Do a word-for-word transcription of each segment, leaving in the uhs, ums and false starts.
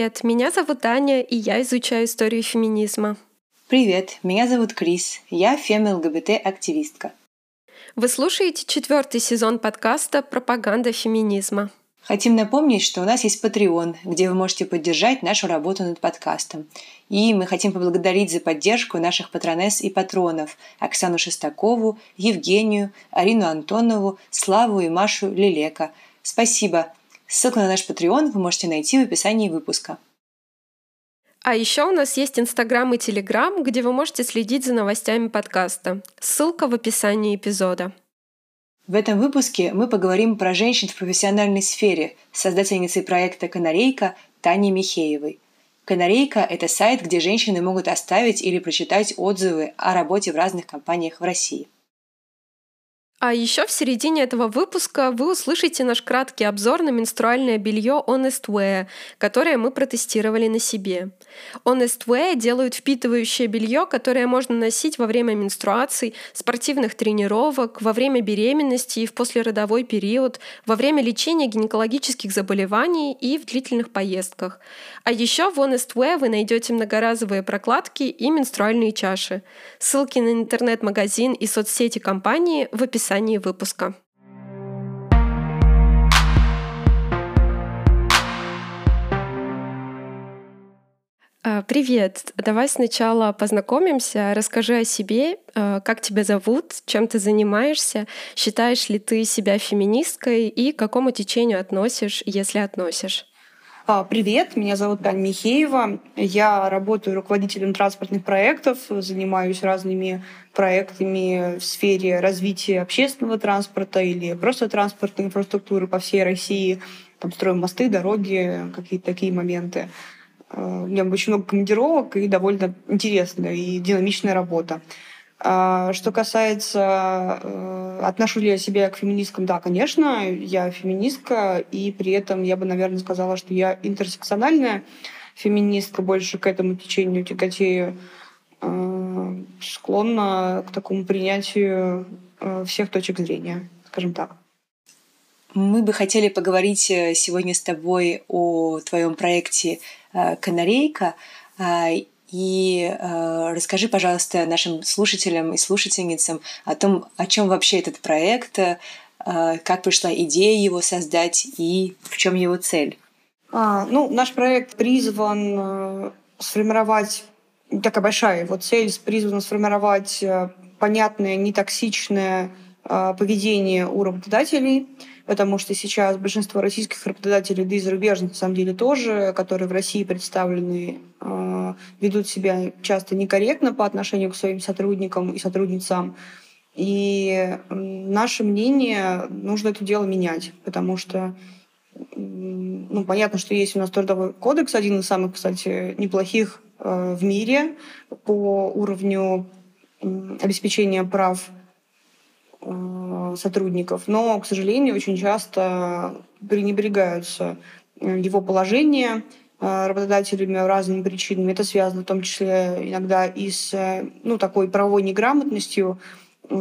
Привет, меня зовут Таня, и я изучаю историю феминизма. Привет, меня зовут Крис, я фем-ЛГБТ-активистка. Вы слушаете четвертый сезон подкаста «Пропаганда феминизма». Хотим напомнить, что у нас есть Патреон, где вы можете поддержать нашу работу над подкастом. И мы хотим поблагодарить за поддержку наших патронесс и патронов Оксану Шестакову, Евгению, Арину Антонову, Славу и Машу Лелека. Спасибо! Ссылку на наш Патреон вы можете найти в описании выпуска. А еще у нас есть Инстаграм и Телеграм, где вы можете следить за новостями подкаста. Ссылка в описании эпизода. В этом выпуске мы поговорим про женщин в профессиональной сфере с создательницей проекта «Канарейка» Таней Михеевой. «Канарейка» — это сайт, где женщины могут оставить или прочитать отзывы о работе в разных компаниях в России. А еще в середине этого выпуска вы услышите наш краткий обзор на менструальное белье OnestWear, которое мы протестировали на себе. OnestWear делают впитывающее белье, которое можно носить во время менструаций, спортивных тренировок, во время беременности и в послеродовой период, во время лечения гинекологических заболеваний и в длительных поездках. А еще в OnestWear вы найдете многоразовые прокладки и менструальные чаши. Ссылки на интернет-магазин и соцсети компании в описании выпуска. Привет! Давай сначала познакомимся. Расскажи о себе, как тебя зовут, чем ты занимаешься, считаешь ли ты себя феминисткой и к какому течению относишь, если относишь. Привет, меня зовут Таня Михеева. Я работаю руководителем транспортных проектов, занимаюсь разными проектами в сфере развития общественного транспорта или просто транспортной инфраструктуры по всей России. Там строим мосты, дороги, какие-то такие моменты. У меня очень много командировок и довольно интересная и динамичная работа. Что касается, отношу ли я себя к феминисткам, да, конечно, я феминистка, и при этом я бы, наверное, сказала, что я интерсекциональная феминистка, больше к этому течению тяготею, склонна к такому принятию всех точек зрения, скажем так. Мы бы хотели поговорить сегодня с тобой о твоем проекте «Канарейка». И э, расскажи, пожалуйста, нашим слушателям и слушательницам о том, о чем вообще этот проект, э, как пришла идея его создать и в чем его цель. А, ну, наш проект призван э, сформировать, такая большая его цель, призвана сформировать э, понятное, нетоксичное э, поведение у работодателей, потому что сейчас большинство российских работодателей, да и зарубежных, на самом деле, тоже, которые в России представлены, ведут себя часто некорректно по отношению к своим сотрудникам и сотрудницам. И наше мнение, нужно это дело менять, потому что, ну, понятно, что есть у нас трудовой кодекс, один из самых, кстати, неплохих в мире по уровню обеспечения прав сотрудников, но, к сожалению, очень часто пренебрегаются его положение работодателями разными причинами. Это связано в том числе иногда и с ну, такой правовой неграмотностью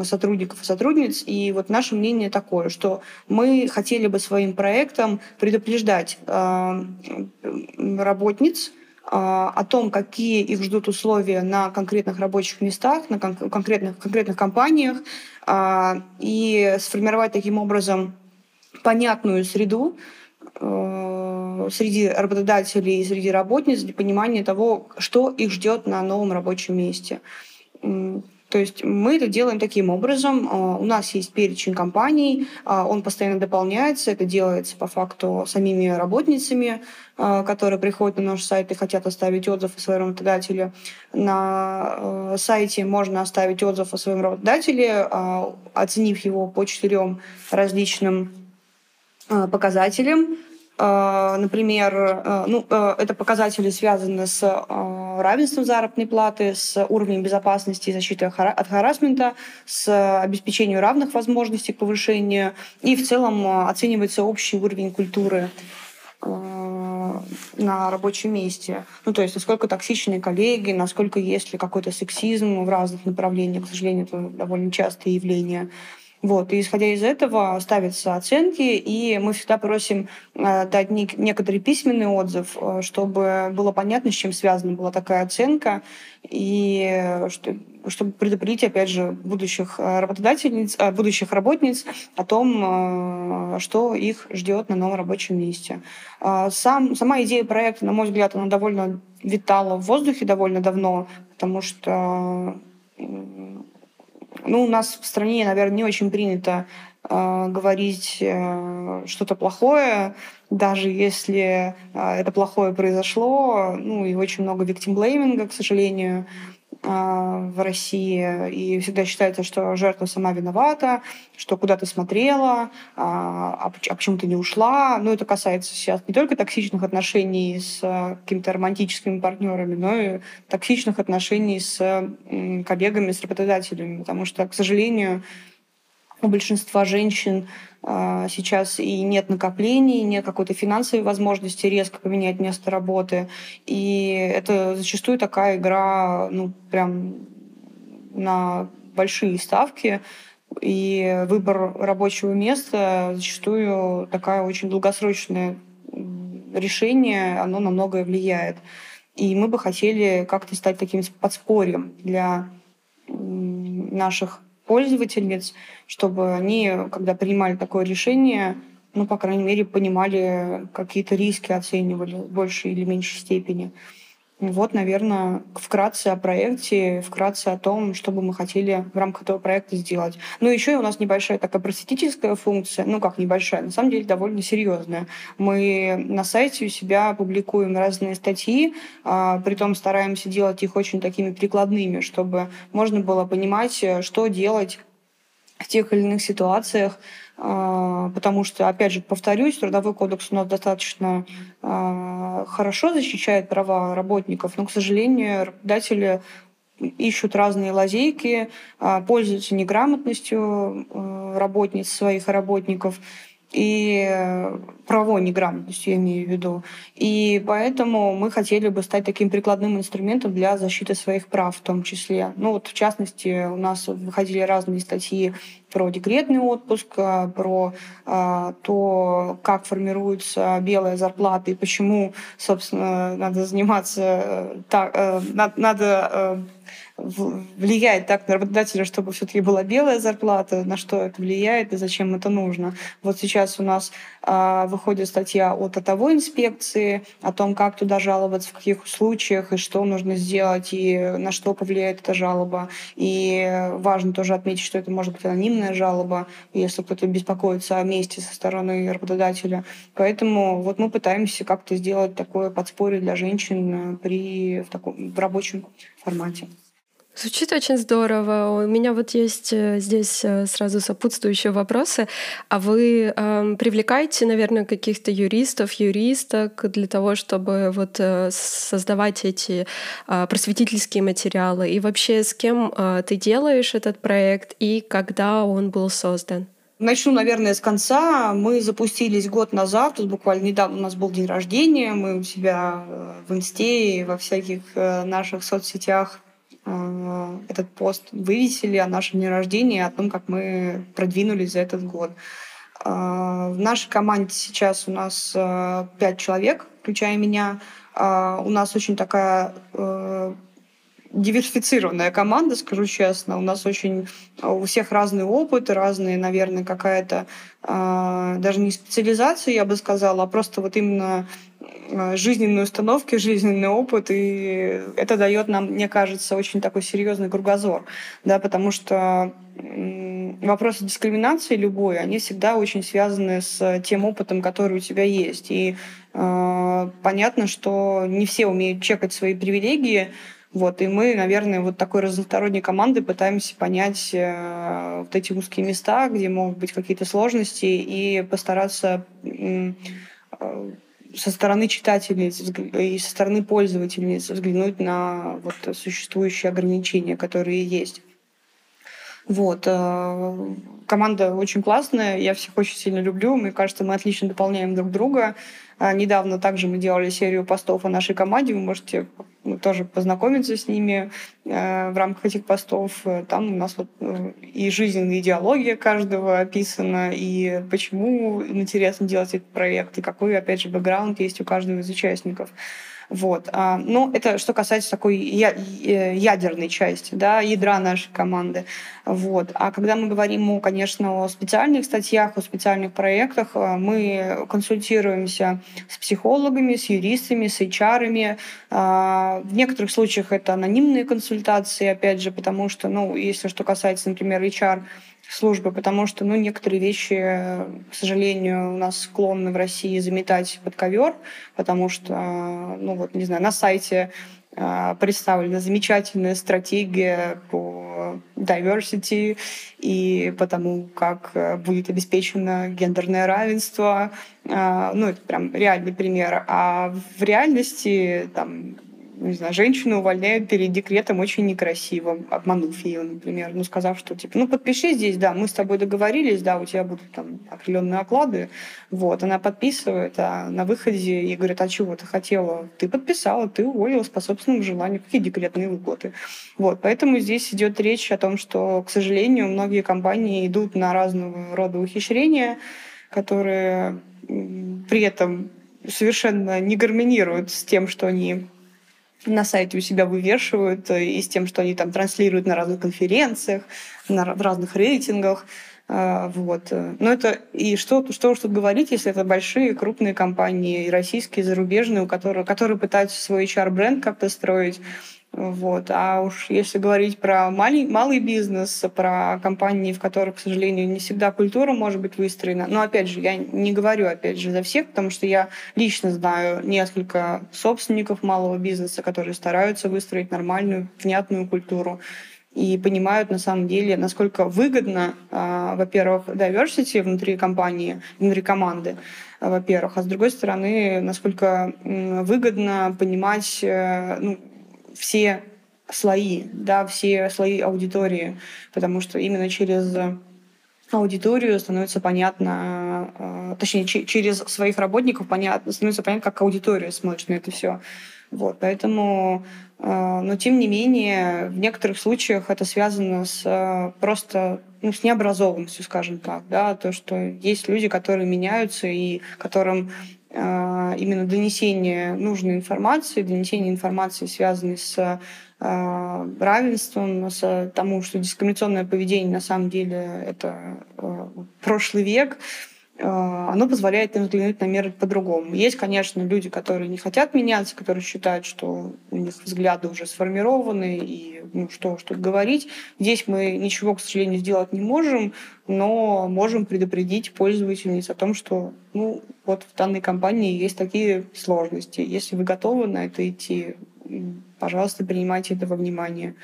сотрудников и сотрудниц. И вот наше мнение такое, что мы хотели бы своим проектом предупреждать работниц о том, какие их ждут условия на конкретных рабочих местах, на конкретных, конкретных компаниях, и сформировать таким образом понятную среду среди работодателей и среди работниц для понимания того, что их ждет на новом рабочем месте. То есть мы это делаем таким образом. У нас есть перечень компаний, он постоянно дополняется. Это делается по факту самими работницами, которые приходят на наш сайт и хотят оставить отзыв о своем работодателе. На сайте можно оставить отзыв о своем работодателе, оценив его по четырем различным показателям. Например, ну, это показатели связаны с равенством заработной платы, с уровнем безопасности и защиты от харассмента, с обеспечением равных возможностей к повышению, и в целом оценивается общий уровень культуры на рабочем месте. Ну, то есть, насколько токсичные коллеги, насколько есть ли какой-то сексизм в разных направлениях. К сожалению, это довольно частое явление. Вот. И исходя из этого ставятся оценки, и мы всегда просим дать некоторый письменный отзыв, чтобы было понятно, с чем связана была такая оценка, и чтобы предупредить, опять же, будущих работодательниц, будущих работниц о том, что их ждет на новом рабочем месте. Сам, сама идея проекта, на мой взгляд, она довольно витала в воздухе довольно давно, потому что... Ну, у нас в стране, наверное, не очень принято э, говорить э, что-то плохое, даже если э, это плохое произошло. Ну, и очень много виктимблейминга, к сожалению, э, в России. И всегда считается, что жертва сама виновата, что куда ты смотрела, э, а почему ты не ушла. Ну, это касается сейчас не только токсичных отношений с э, какими-то романтическими партнерами, но и токсичных отношений с э, коллегами, с работодателями. Потому что, к сожалению, у большинства женщин э, сейчас и нет накоплений, нет какой-то финансовой возможности резко поменять место работы. И это зачастую такая игра, ну, прям на большие ставки. И выбор рабочего места зачастую такая очень долгосрочное решение, оно на многое влияет. И мы бы хотели как-то стать таким подспорьем для наших пользовательниц, чтобы они, когда принимали такое решение, ну, по крайней мере, понимали, какие-то риски оценивали в большей или меньшей степени. Вот, наверное, вкратце о проекте, вкратце о том, что бы мы хотели в рамках этого проекта сделать. Ну, еще у нас небольшая такая просветительская функция, ну, как небольшая, на самом деле довольно серьезная. Мы на сайте у себя публикуем разные статьи, а, притом стараемся делать их очень такими прикладными, чтобы можно было понимать, что делать в тех или иных ситуациях, потому что, опять же, повторюсь, Трудовой кодекс у нас достаточно хорошо защищает права работников, но, к сожалению, работодатели ищут разные лазейки, пользуются неграмотностью работниц, своих работников, и правовой неграмотностью, я имею в виду. И поэтому мы хотели бы стать таким прикладным инструментом для защиты своих прав в том числе. Ну вот, в частности, у нас выходили разные статьи про декретный отпуск, про а, то, как формируется белая зарплата и почему, собственно, надо заниматься... Так, э, надо... надо влияет так на работодателя, чтобы все-таки была белая зарплата, на что это влияет и зачем это нужно. Вот сейчас у нас э, выходит статья от трудовой инспекции о том, как туда жаловаться, в каких случаях и что нужно сделать, и на что повлияет эта жалоба. И важно тоже отметить, что это может быть анонимная жалоба, если кто-то беспокоится о месте со стороны работодателя. Поэтому вот мы пытаемся как-то сделать такое подспорье для женщин при, в таком, в рабочем формате. Звучит очень здорово. У меня вот есть здесь сразу сопутствующие вопросы. А вы э, привлекаете, наверное, каких-то юристов, юристок для того, чтобы вот э, создавать эти э, просветительские материалы? И вообще, с кем э, ты делаешь этот проект и когда он был создан? Начну, наверное, с конца. Мы запустились год назад, тут буквально недавно у нас был день рождения, мы у себя в Инсте и во всяких наших соцсетях этот пост вывесили о нашем дне рождения, о том, как мы продвинулись за этот год. В нашей команде сейчас у нас пять человек, включая меня. У нас очень такая диверсифицированная команда, скажу честно. У нас очень... У всех разный опыт, разные, наверное, какая-то... Даже не специализация, я бы сказала, а просто вот именно... жизненные установки, жизненный опыт, и это дает нам, мне кажется, очень такой серьезный кругозор, да, потому что вопросы дискриминации любой, они всегда очень связаны с тем опытом, который у тебя есть, и э, понятно, что не все умеют чекать свои привилегии, вот, и мы, наверное, вот такой разносторонней командой пытаемся понять э, вот эти узкие места, где могут быть какие-то сложности, и постараться э, со стороны читателей и со стороны пользователей взглянуть на вот существующие ограничения, которые есть. Вот. Команда очень классная, я всех очень сильно люблю. Мне кажется, мы отлично дополняем друг друга. Недавно также мы делали серию постов о нашей команде. Вы можете тоже познакомиться с ними в рамках этих постов. Там у нас вот и жизненная идеология каждого описана, и почему интересно делать этот проект, и какой, опять же, бэкграунд есть у каждого из участников. Вот. Но это что касается такой ядерной части, да, ядра нашей команды. Вот. А когда мы говорим, о, конечно, о специальных статьях, о специальных проектах, мы консультируемся с психологами, с юристами, с эйч ар-ами. В некоторых случаях это анонимные консультации, опять же, потому что, ну, если что касается, например, эйч ар службы, потому что, ну, некоторые вещи, к сожалению, у нас склонны в России заметать под ковер, потому что, ну вот, не знаю, на сайте представлена замечательная стратегия по diversity и по тому, как будет обеспечено гендерное равенство. Ну, это прям реальный пример. А в реальности там, не знаю, женщину увольняют перед декретом очень некрасиво, обманув ее, например, ну, сказав, что типа, ну, подпиши здесь, да, мы с тобой договорились, да, у тебя будут там определенные оклады. Вот, она подписывает, а на выходе ей говорят, а чего ты хотела? Ты подписала, ты уволилась по собственному желанию, какие декретные выплаты. Вот, поэтому здесь идет речь о том, что, к сожалению, многие компании идут на разного рода ухищрения, которые при этом совершенно не гармонируют с тем, что они на сайте у себя вывешивают, и с тем, что они там транслируют на разных конференциях, на, в разных рейтингах. Вот. Но это и что, что уж тут говорить, если это большие, крупные компании, и российские, и зарубежные, у которых, которые пытаются свой эйч ар-бренд как-то строить. Вот. А уж если говорить про малый, малый бизнес, про компании, в которых, к сожалению, не всегда культура может быть выстроена. Но, опять же, я не говорю, опять же, за всех, потому что я лично знаю несколько собственников малого бизнеса, которые стараются выстроить нормальную, внятную культуру. И понимают, на самом деле, насколько выгодно, во-первых, diversity внутри компании, внутри команды, во-первых, а с другой стороны, насколько выгодно понимать, ну, все слои, да, все слои аудитории, потому что именно через аудиторию становится понятно, точнее, через своих работников понятно, становится понятно, как аудитория смотрит на это все. Вот, поэтому, но тем не менее, в некоторых случаях это связано с просто, ну, с необразованностью, скажем так, да, то, что есть люди, которые меняются и которым именно донесение нужной информации, донесение информации, связанной с равенством, с тому, что дискриминационное поведение на самом деле это прошлый век, оно позволяет им взглянуть на мир по-другому. Есть, конечно, люди, которые не хотят меняться, которые считают, что у них взгляды уже сформированы, и ну, что уж тут говорить. Здесь мы ничего, к сожалению, сделать не можем, но можем предупредить пользовательниц о том, что ну, вот в данной компании есть такие сложности. Если вы готовы на это идти, пожалуйста, принимайте это во внимание.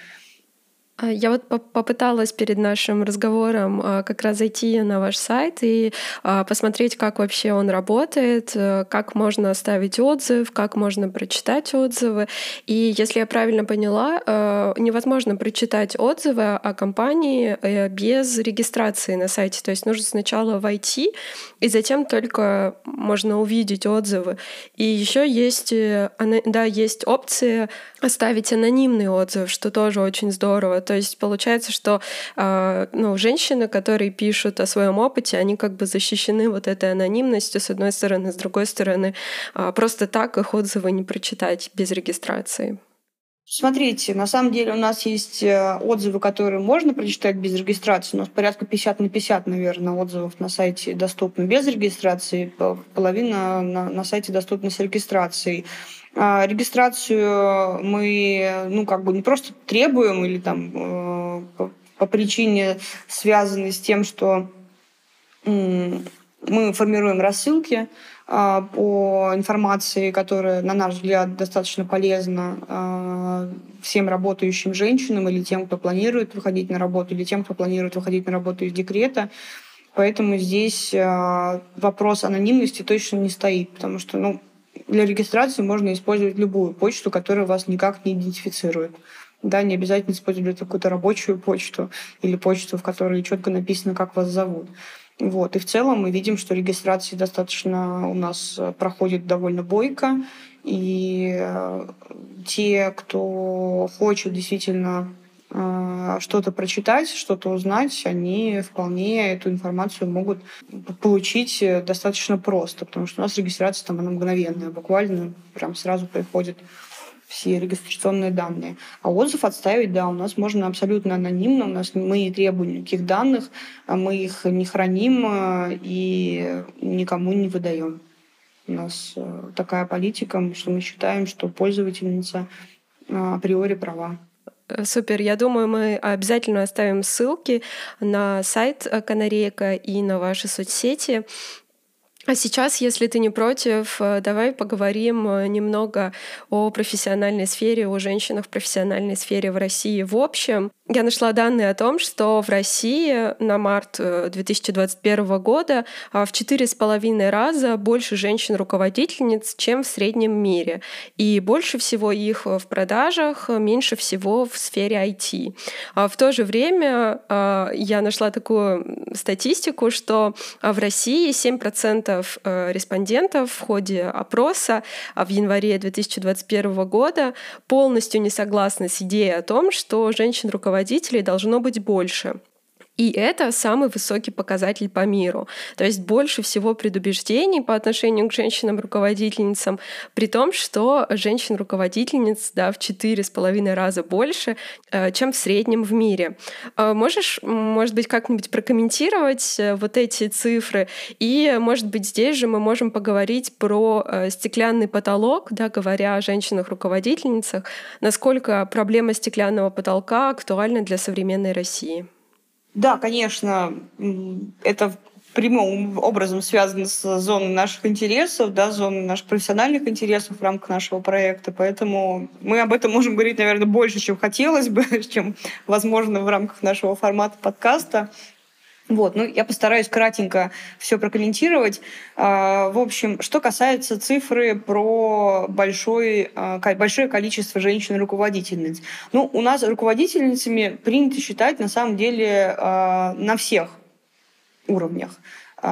Я вот попыталась перед нашим разговором как раз зайти на ваш сайт и посмотреть, как вообще он работает, как можно оставить отзыв, как можно прочитать отзывы. И если я правильно поняла, невозможно прочитать отзывы о компании без регистрации на сайте. То есть нужно сначала войти, и затем только можно увидеть отзывы. И еще есть, да, есть опция оставить анонимный отзыв, что тоже очень здорово. То есть получается, что ну, женщины, которые пишут о своем опыте, они как бы защищены вот этой анонимностью, с одной стороны, с другой стороны, просто так их отзывы не прочитать без регистрации. Смотрите, на самом деле у нас есть отзывы, которые можно прочитать без регистрации. У нас порядка пятьдесят на пятьдесят, наверное, отзывов на сайте доступно без регистрации, половина на, на сайте доступна с регистрацией. А регистрацию мы, ну, как бы не просто требуем или там э, по причине, связанной с тем, что э, мы формируем рассылки по информации, которая, на наш взгляд, достаточно полезна всем работающим женщинам или тем, кто планирует выходить на работу, или тем, кто планирует выходить на работу из декрета. Поэтому здесь вопрос анонимности точно не стоит, потому что ну, для регистрации можно использовать любую почту, которая вас никак не идентифицирует. Да, не обязательно использовать какую-то рабочую почту или почту, в которой четко написано, как вас зовут. Вот. И в целом мы видим, что регистрации достаточно у нас проходит довольно бойко. И те, кто хочет действительно что-то прочитать, что-то узнать, они вполне эту информацию могут получить достаточно просто, потому что у нас регистрация там она мгновенная, буквально прям сразу приходят все регистрационные данные. А отзыв отставить, да, у нас можно абсолютно анонимно, у нас мы не требуем никаких данных, мы их не храним и никому не выдаем. У нас такая политика, что мы считаем, что пользовательница априори права. Супер. Я думаю, мы обязательно оставим ссылки на сайт Канарейка и на ваши соцсети. А сейчас, если ты не против, давай поговорим немного о профессиональной сфере, о женщинах в профессиональной сфере в России в общем. Я нашла данные о том, что в России на март две тысячи двадцать первого года в четыре с половиной раза больше женщин-руководительниц, чем в среднем мире. И больше всего их в продажах, меньше всего в сфере ай ти. А в то же время я нашла такую статистику, что в России семь процентов респондентов в ходе опроса в январе две тысячи двадцать первого года полностью не согласны с идеей о том, что женщин-руководителей должно быть больше. И это самый высокий показатель по миру. То есть больше всего предубеждений по отношению к женщинам-руководительницам, при том, что женщин-руководительниц, да, в четыре с половиной раза больше, чем в среднем в мире. Можешь, может быть, как-нибудь прокомментировать вот эти цифры? И, может быть, здесь же мы можем поговорить про стеклянный потолок, да, говоря о женщинах-руководительницах. Насколько проблема стеклянного потолка актуальна для современной России? Да, конечно, это прямым образом связано с зоной наших интересов, да, зоной наших профессиональных интересов в рамках нашего проекта, поэтому мы об этом можем говорить, наверное, больше, чем хотелось бы, чем возможно в рамках нашего формата подкаста. Вот, ну, я постараюсь кратенько все прокомментировать. В общем, что касается цифры про большой, большое количество женщин-руководительниц. Ну, у нас руководительницами принято считать, на самом деле, на всех уровнях.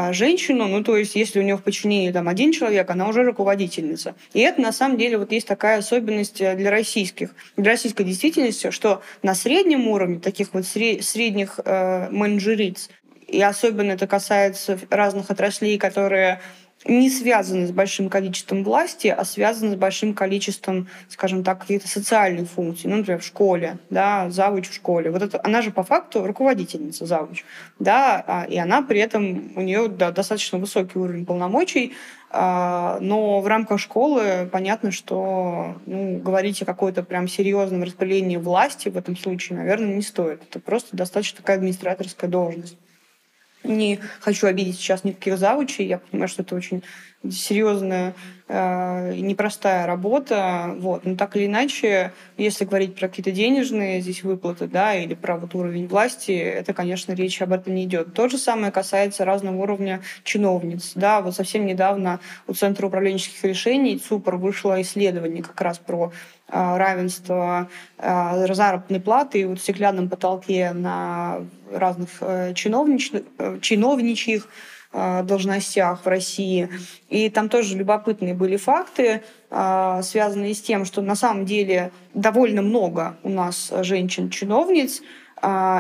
Женщину, ну, то есть, если у нее в подчинении там один человек, она уже руководительница. И это, на самом деле, вот есть такая особенность для российских, для российской действительности, что на среднем уровне таких вот средних э, менеджериц, и особенно это касается разных отраслей, которые не связаны с большим количеством власти, а связаны с большим количеством, скажем так, каких-то социальных функций. Ну, например, в школе, да, завуч в школе. Вот это, она же по факту руководительница, завуч, да, и она при этом, у нее, да, достаточно высокий уровень полномочий, но в рамках школы понятно, что, ну, говорить о какой-то прям серьезном распределении власти в этом случае, наверное, не стоит. Это просто достаточно такая администраторская должность. Не хочу обидеть сейчас никаких завучей. Я понимаю, что это очень серьезная э, непростая работа. Вот. Но так или иначе, если говорить про какие-то денежные здесь выплаты, да, или про вот уровень власти, это, конечно, речь об этом не идет. То же самое касается разного уровня чиновниц. Да. Вот совсем недавно у Центра управленческих решений ЦУПР вышло исследование как раз про равенство заработной платы и вот в стеклянном потолке на разных чиновнич... чиновничьих должностях в России. И там тоже любопытные были факты, связанные с тем, что на самом деле довольно много у нас женщин-чиновниц,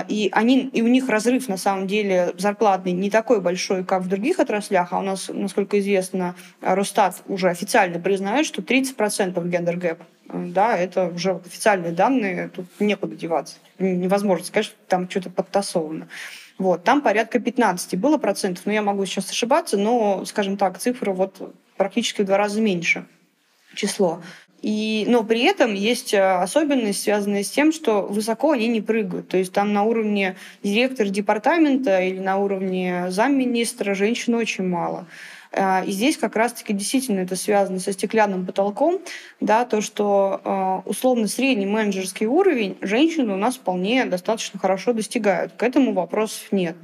и, они, и у них разрыв, на самом деле, зарплатный не такой большой, как в других отраслях, а у нас, насколько известно, Росстат уже официально признает, что тридцать процентов гендер-гэп. Да, это уже официальные данные, тут некуда деваться. Невозможно сказать, что там что-то подтасовано. Вот, там порядка пятнадцати было процентов, но я могу сейчас ошибаться, но, скажем так, цифра вот практически в два раза меньше число. И, но при этом есть особенность, связанная с тем, что высоко они не прыгают. То есть там на уровне директора департамента или на уровне замминистра женщин очень мало. И здесь как раз-таки действительно это связано со стеклянным потолком, да, то, что условно средний менеджерский уровень женщины у нас вполне достаточно хорошо достигают. К этому вопросов нет.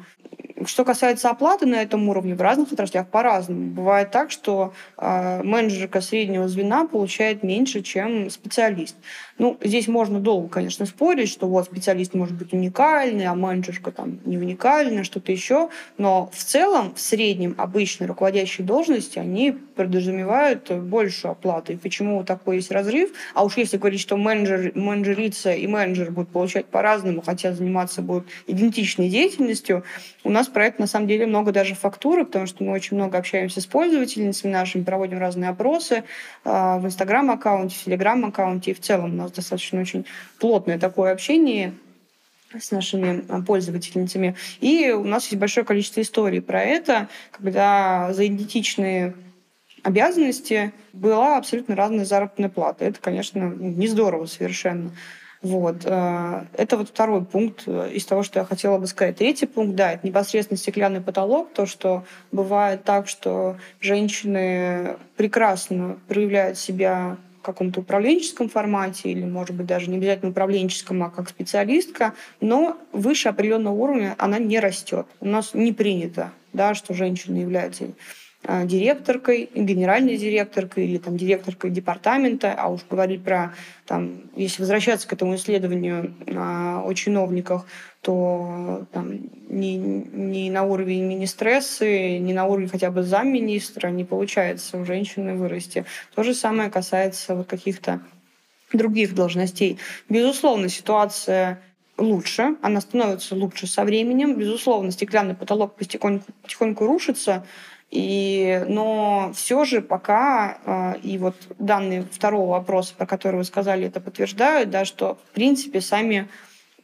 Что касается оплаты на этом уровне, в разных отраслях по-разному. Бывает так, что э, менеджерка среднего звена получает меньше, чем специалист. Ну, здесь можно долго, конечно, спорить, что вот специалист может быть уникальный, а менеджерка там не уникальная, что-то еще. Но в целом, в среднем, обычно руководящие должности, они подразумевают большую оплату. И почему такой есть разрыв? А уж если говорить, что менеджер, менеджерица и менеджер будут получать по-разному, хотя заниматься будут идентичной деятельностью, у нас проект, на самом деле, много даже фактуры, потому что мы очень много общаемся с пользовательницами нашими, проводим разные опросы в Инстаграм-аккаунте, в Телеграм-аккаунте, и в целом у нас достаточно очень плотное такое общение с нашими пользовательницами. И у нас есть большое количество историй про это, когда за идентичные обязанности была абсолютно разная заработная плата. Это, конечно, не здорово совершенно. Вот. Это вот второй пункт из того, что я хотела бы сказать. Третий пункт, да, это непосредственно стеклянный потолок, то, что бывает так, что женщины прекрасно проявляют себя в каком-то управленческом формате или, может быть, даже не обязательно управленческом, а как специалистка, но выше определенного уровня она не растет. У нас не принято, да, что женщина является директоркой, генеральной директоркой или там, директоркой департамента, а уж говорить про, там, если возвращаться к этому исследованию а, о чиновниках, то там, ни, ни на уровень министрессы, ни на уровень хотя бы замминистра не получается у женщины вырасти. То же самое касается вот каких-то других должностей. Безусловно, ситуация лучше, она становится лучше со временем. Безусловно, стеклянный потолок потихоньку, потихоньку рушится, И, но все же пока, и вот данные второго вопроса, про который вы сказали, это подтверждают, да, что в принципе сами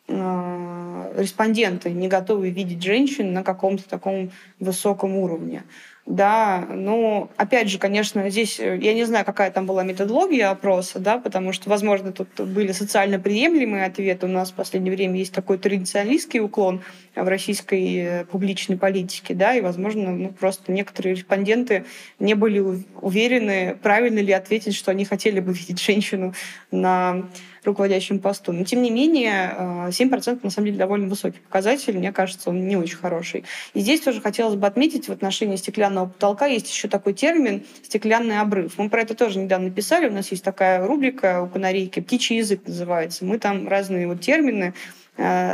э, респонденты не готовы видеть женщин на каком-то таком высоком уровне. Да, но опять же, конечно, здесь я не знаю, какая там была методология опроса, да, потому что, возможно, тут были социально приемлемые ответы. У нас в последнее время есть такой традиционалистский уклон в российской публичной политике, да, и, возможно, ну, просто некоторые респонденты не были уверены, правильно ли ответить, что они хотели бы видеть женщину на руководящем посту. Но, тем не менее, семь процентов на самом деле довольно высокий показатель. Мне кажется, он не очень хороший. И здесь тоже хотелось бы отметить в отношении стеклянного потолка есть еще такой термин «стеклянный обрыв». Мы про это тоже недавно писали. У нас есть такая рубрика у Канарейки «Птичий язык» называется. Мы там разные вот термины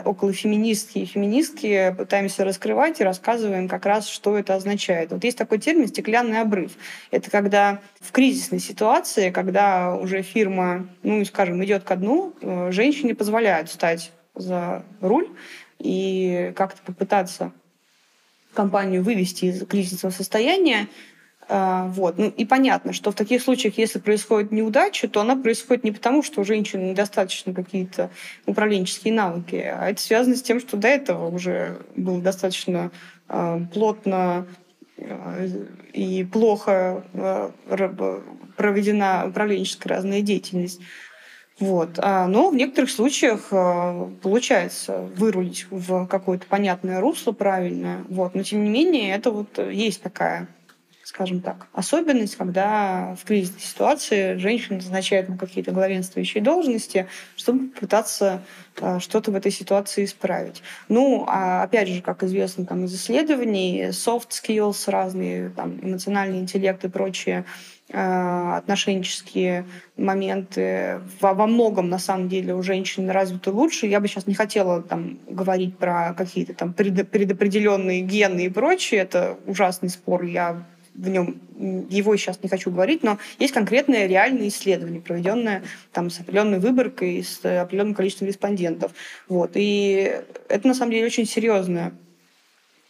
околофеминистские и феминистские пытаемся раскрывать и рассказываем как раз, что это означает. Вот есть такой термин «стеклянный обрыв». Это когда в кризисной ситуации, когда уже фирма, ну, скажем, идет ко дну, женщине позволяют встать за руль и как-то попытаться компанию вывести из кризисного состояния. Вот. Ну, и понятно, что в таких случаях, если происходит неудача, то она происходит не потому, что у женщины недостаточно какие-то управленческие навыки, а это связано с тем, что до этого уже было достаточно э, плотно э, и плохо э, проведена управленческая разная деятельность. Вот. Но в некоторых случаях получается вырулить в какое-то понятное русло правильное. Вот. Но тем не менее, это вот есть такая, скажем так, особенность, когда в кризисной ситуации женщину назначают на какие-то главенствующие должности, чтобы попытаться что-то в этой ситуации исправить. Ну, а опять же, как известно там, из исследований, soft skills разные, там, эмоциональный интеллект и прочие отношенческие моменты во многом, на самом деле, у женщин развиты лучше. Я бы сейчас не хотела там, говорить про какие-то там предопределенные гены и прочее. Это ужасный спор, я в нем его сейчас не хочу говорить, но есть конкретное реальное исследование, проведенное там, с определенной выборкой и с определенным количеством респондентов. Вот. И это, на самом деле, очень серьезное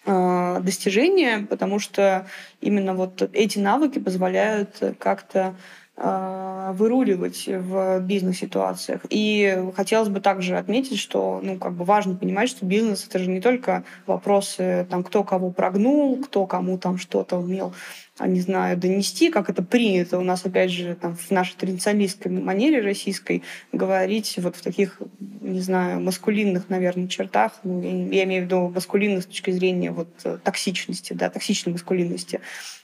достижения, потому что именно вот эти навыки позволяют как-то выруливать в бизнес-ситуациях. И хотелось бы также отметить, что ну, как бы важно понимать, что бизнес — это же не только вопросы, там, кто кого прогнул, кто кому там что-то умел, не знаю, донести, как это принято у нас, опять же, там, в нашей традиционалистской манере российской говорить вот в таких, не знаю, маскулинных, наверное, чертах, ну, я имею в виду маскулинных с точки зрения вот, токсичности, да, токсичной маскулинности.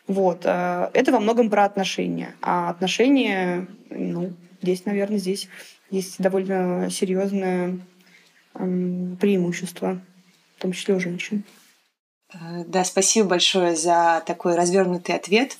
Вот. Это во многом про отношения. А отношения, ну, здесь, наверное, здесь есть довольно серьезное преимущество, в том числе у женщин. Да, спасибо большое за такой развернутый ответ.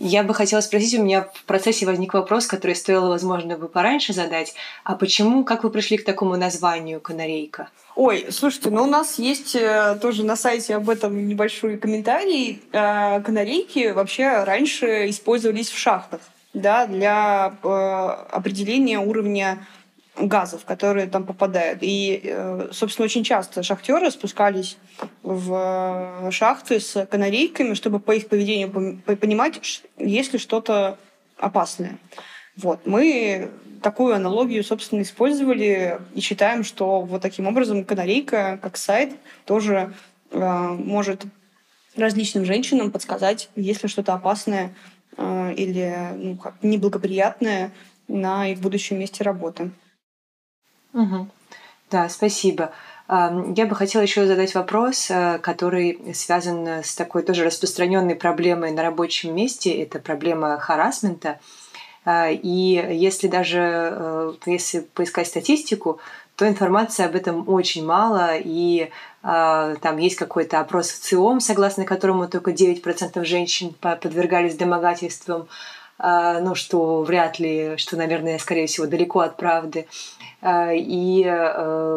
Я бы хотела спросить, у меня в процессе возник вопрос, который стоило, возможно, бы пораньше задать. А почему, как вы пришли к такому названию «Канарейка»? Ой, слушайте, ну у нас есть тоже на сайте об этом небольшой комментарий. Канарейки вообще раньше использовались в шахтах, да, для определения уровня газов, которые там попадают. И, собственно, очень часто шахтеры спускались в шахты с канарейками, чтобы по их поведению понимать, есть ли что-то опасное. Вот. Мы такую аналогию, собственно, использовали и считаем, что вот таким образом канарейка, как сайт, тоже может различным женщинам подсказать, есть ли что-то опасное или, ну, как, неблагоприятное на их будущем месте работы. Угу. Да, спасибо. Я бы хотела еще задать вопрос, который связан с такой тоже распространенной проблемой на рабочем месте. Это проблема харассмента. И если даже если поискать статистику, то информации об этом очень мало. И там есть какой-то опрос в ЦИОМ, согласно которому только девять процентов женщин подвергались домогательствам. Ну, что вряд ли, что, наверное, скорее всего, далеко от правды. И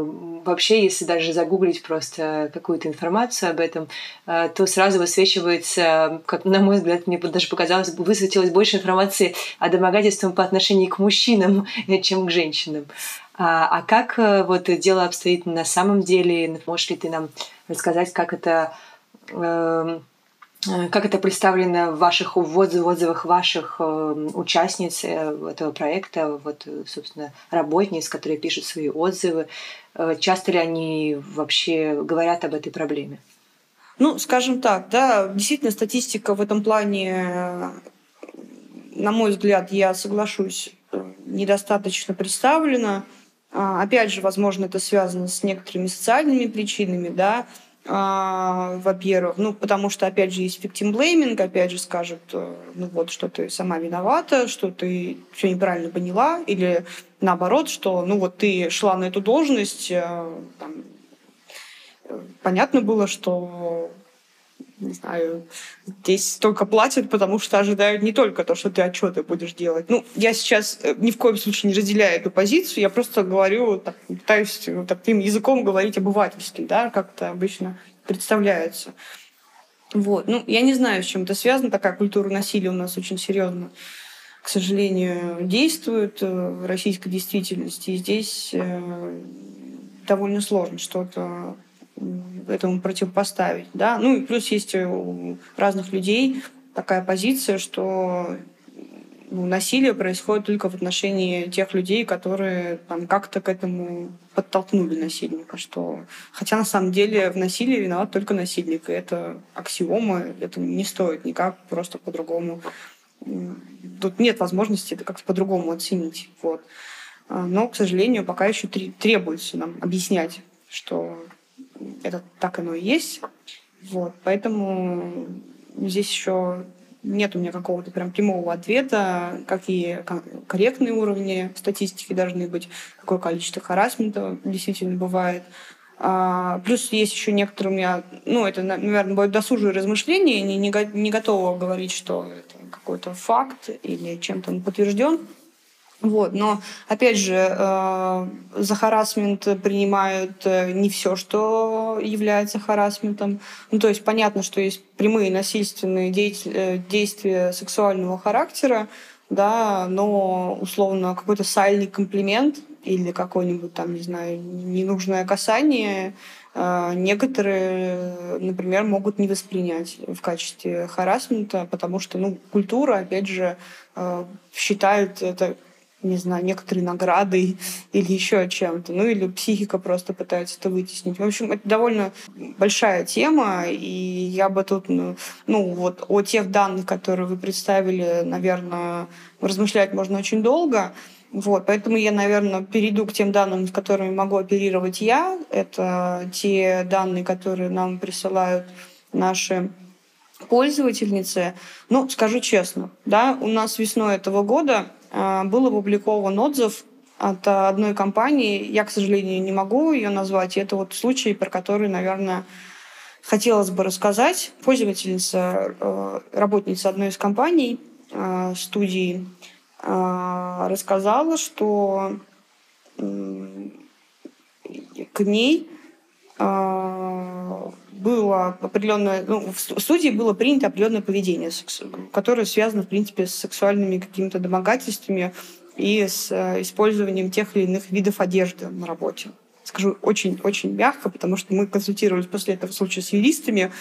вообще, если даже загуглить просто какую-то информацию об этом, то сразу высвечивается, как, на мой взгляд, мне даже показалось, высветилось больше информации о домогательствах по отношению к мужчинам, чем к женщинам. А как вот дело обстоит на самом деле? Можешь ли ты нам рассказать, как это... Как это представлено в ваших в отзывах ваших участниц этого проекта, вот, собственно, работниц, которые пишут свои отзывы? Часто ли они вообще говорят об этой проблеме? Ну, скажем так, да, действительно, статистика в этом плане, на мой взгляд, я соглашусь, недостаточно представлена. Опять же, возможно, это связано с некоторыми социальными причинами, да, во-первых, ну, потому что, опять же, есть victim-blaming, опять же, скажут, ну, вот, что ты сама виновата, что ты все неправильно поняла, или наоборот, что, ну, вот ты шла на эту должность, там, понятно было, что, не знаю, здесь только платят, потому что ожидают не только то, что ты отчеты будешь делать. Ну, я сейчас ни в коем случае не разделяю эту позицию, я просто говорю, так, пытаюсь вот таким языком говорить обывательски, да, как это обычно представляется. Вот. Ну, я не знаю, с чем это связано, такая культура насилия у нас очень серьезно, к сожалению, действует в российской действительности, и здесь довольно сложно что-то этому противопоставить, да. Ну и плюс есть у разных людей такая позиция, что, ну, насилие происходит только в отношении тех людей, которые там как-то к этому подтолкнули насильника, что... Хотя на самом деле в насилии виноват только насильник, и это аксиома, это не стоит никак просто по-другому. Тут нет возможности это как-то по-другому оценить, вот. Но, к сожалению, пока еще требуется нам объяснять, что это так оно и есть. Вот. Поэтому здесь еще нет у меня какого-то прям прямого ответа, какие корректные уровни статистики должны быть, какое количество харассмента действительно бывает. А, плюс есть еще некоторые у меня, ну, это, наверное, будут досужие размышления, я не, не, не готова говорить, что это какой-то факт или чем-то он подтвержден. Вот, но, опять же, э, за харассмент принимают не все, что является харассментом. Ну, то есть понятно, что есть прямые насильственные действия сексуального характера, да, но, условно, какой-то сальный комплимент или какое-нибудь там, не знаю, ненужное касание э, некоторые, например, могут не воспринять в качестве харассмента, потому что, ну, культура, опять же, э, считает это, не знаю, некоторые награды или еще чем-то. Ну, или психика просто пытается это вытеснить. В общем, это довольно большая тема, и я бы тут, ну, ну вот о тех данных, которые вы представили, наверное, размышлять можно очень долго. Вот, поэтому я, наверное, перейду к тем данным, с которыми могу оперировать я. Это те данные, которые нам присылают наши пользовательницы. Ну, скажу честно, да, у нас весной этого года был опубликован отзыв от одной компании. Я, к сожалению, не могу ее назвать. Это вот случай, про который, наверное, хотелось бы рассказать. Пользовательница, работница одной из компаний, студии, рассказала, что к ней было определенное, ну, в студии было принято определенное поведение, которое связано, в принципе, с сексуальными какими-то домогательствами и с использованием тех или иных видов одежды на работе. Скажу очень-очень мягко, потому что мы консультировались после этого случая с юристами,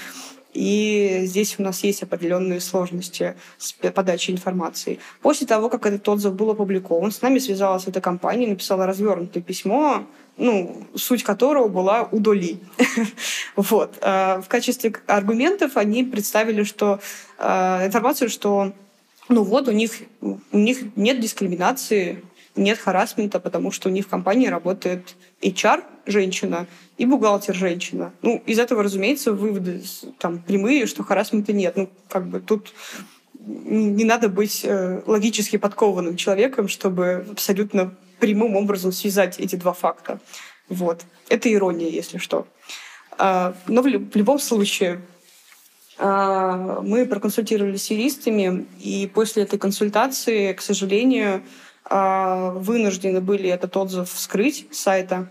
и здесь у нас есть определенные сложности с подачей информации. После того, как этот отзыв был опубликован, с нами связалась эта компания, написала развернутое письмо, ну, суть которого была «удали». Вот. В качестве аргументов они представили что, информацию, что ну вот, у них, у них нет дискриминации, нет харассмента, потому что у них в компании работает эйч ар женщина и бухгалтер женщина. Ну, из этого, разумеется, выводы там прямые, что харассмента нет. Ну, как бы тут не надо быть э, логически подкованным человеком, чтобы абсолютно прямым образом связать эти два факта. Вот. Это ирония, если что. А, но в, в любом случае... Мы проконсультировались с юристами, и после этой консультации, к сожалению, вынуждены были этот отзыв вскрыть с сайта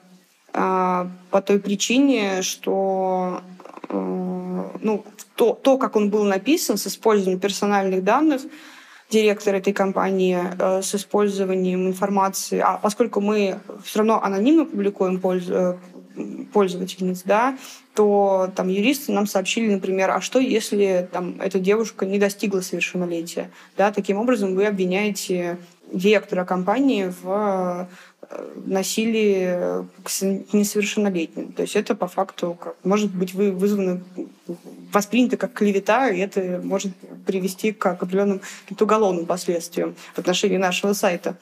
по той причине, что ну, то, то, как он был написан, с использованием персональных данных директора этой компании, с использованием информации, а поскольку мы все равно анонимно публикуем пользу, пользовательниц, да, то там юристы нам сообщили, например, а что, если там эта девушка не достигла совершеннолетия? Да, таким образом вы обвиняете директора компании в насилии к несовершеннолетним. То есть это по факту как, может быть вызвано, воспринято как клевета, и это может привести к определенным каким-то уголовным последствиям в отношении нашего сайта.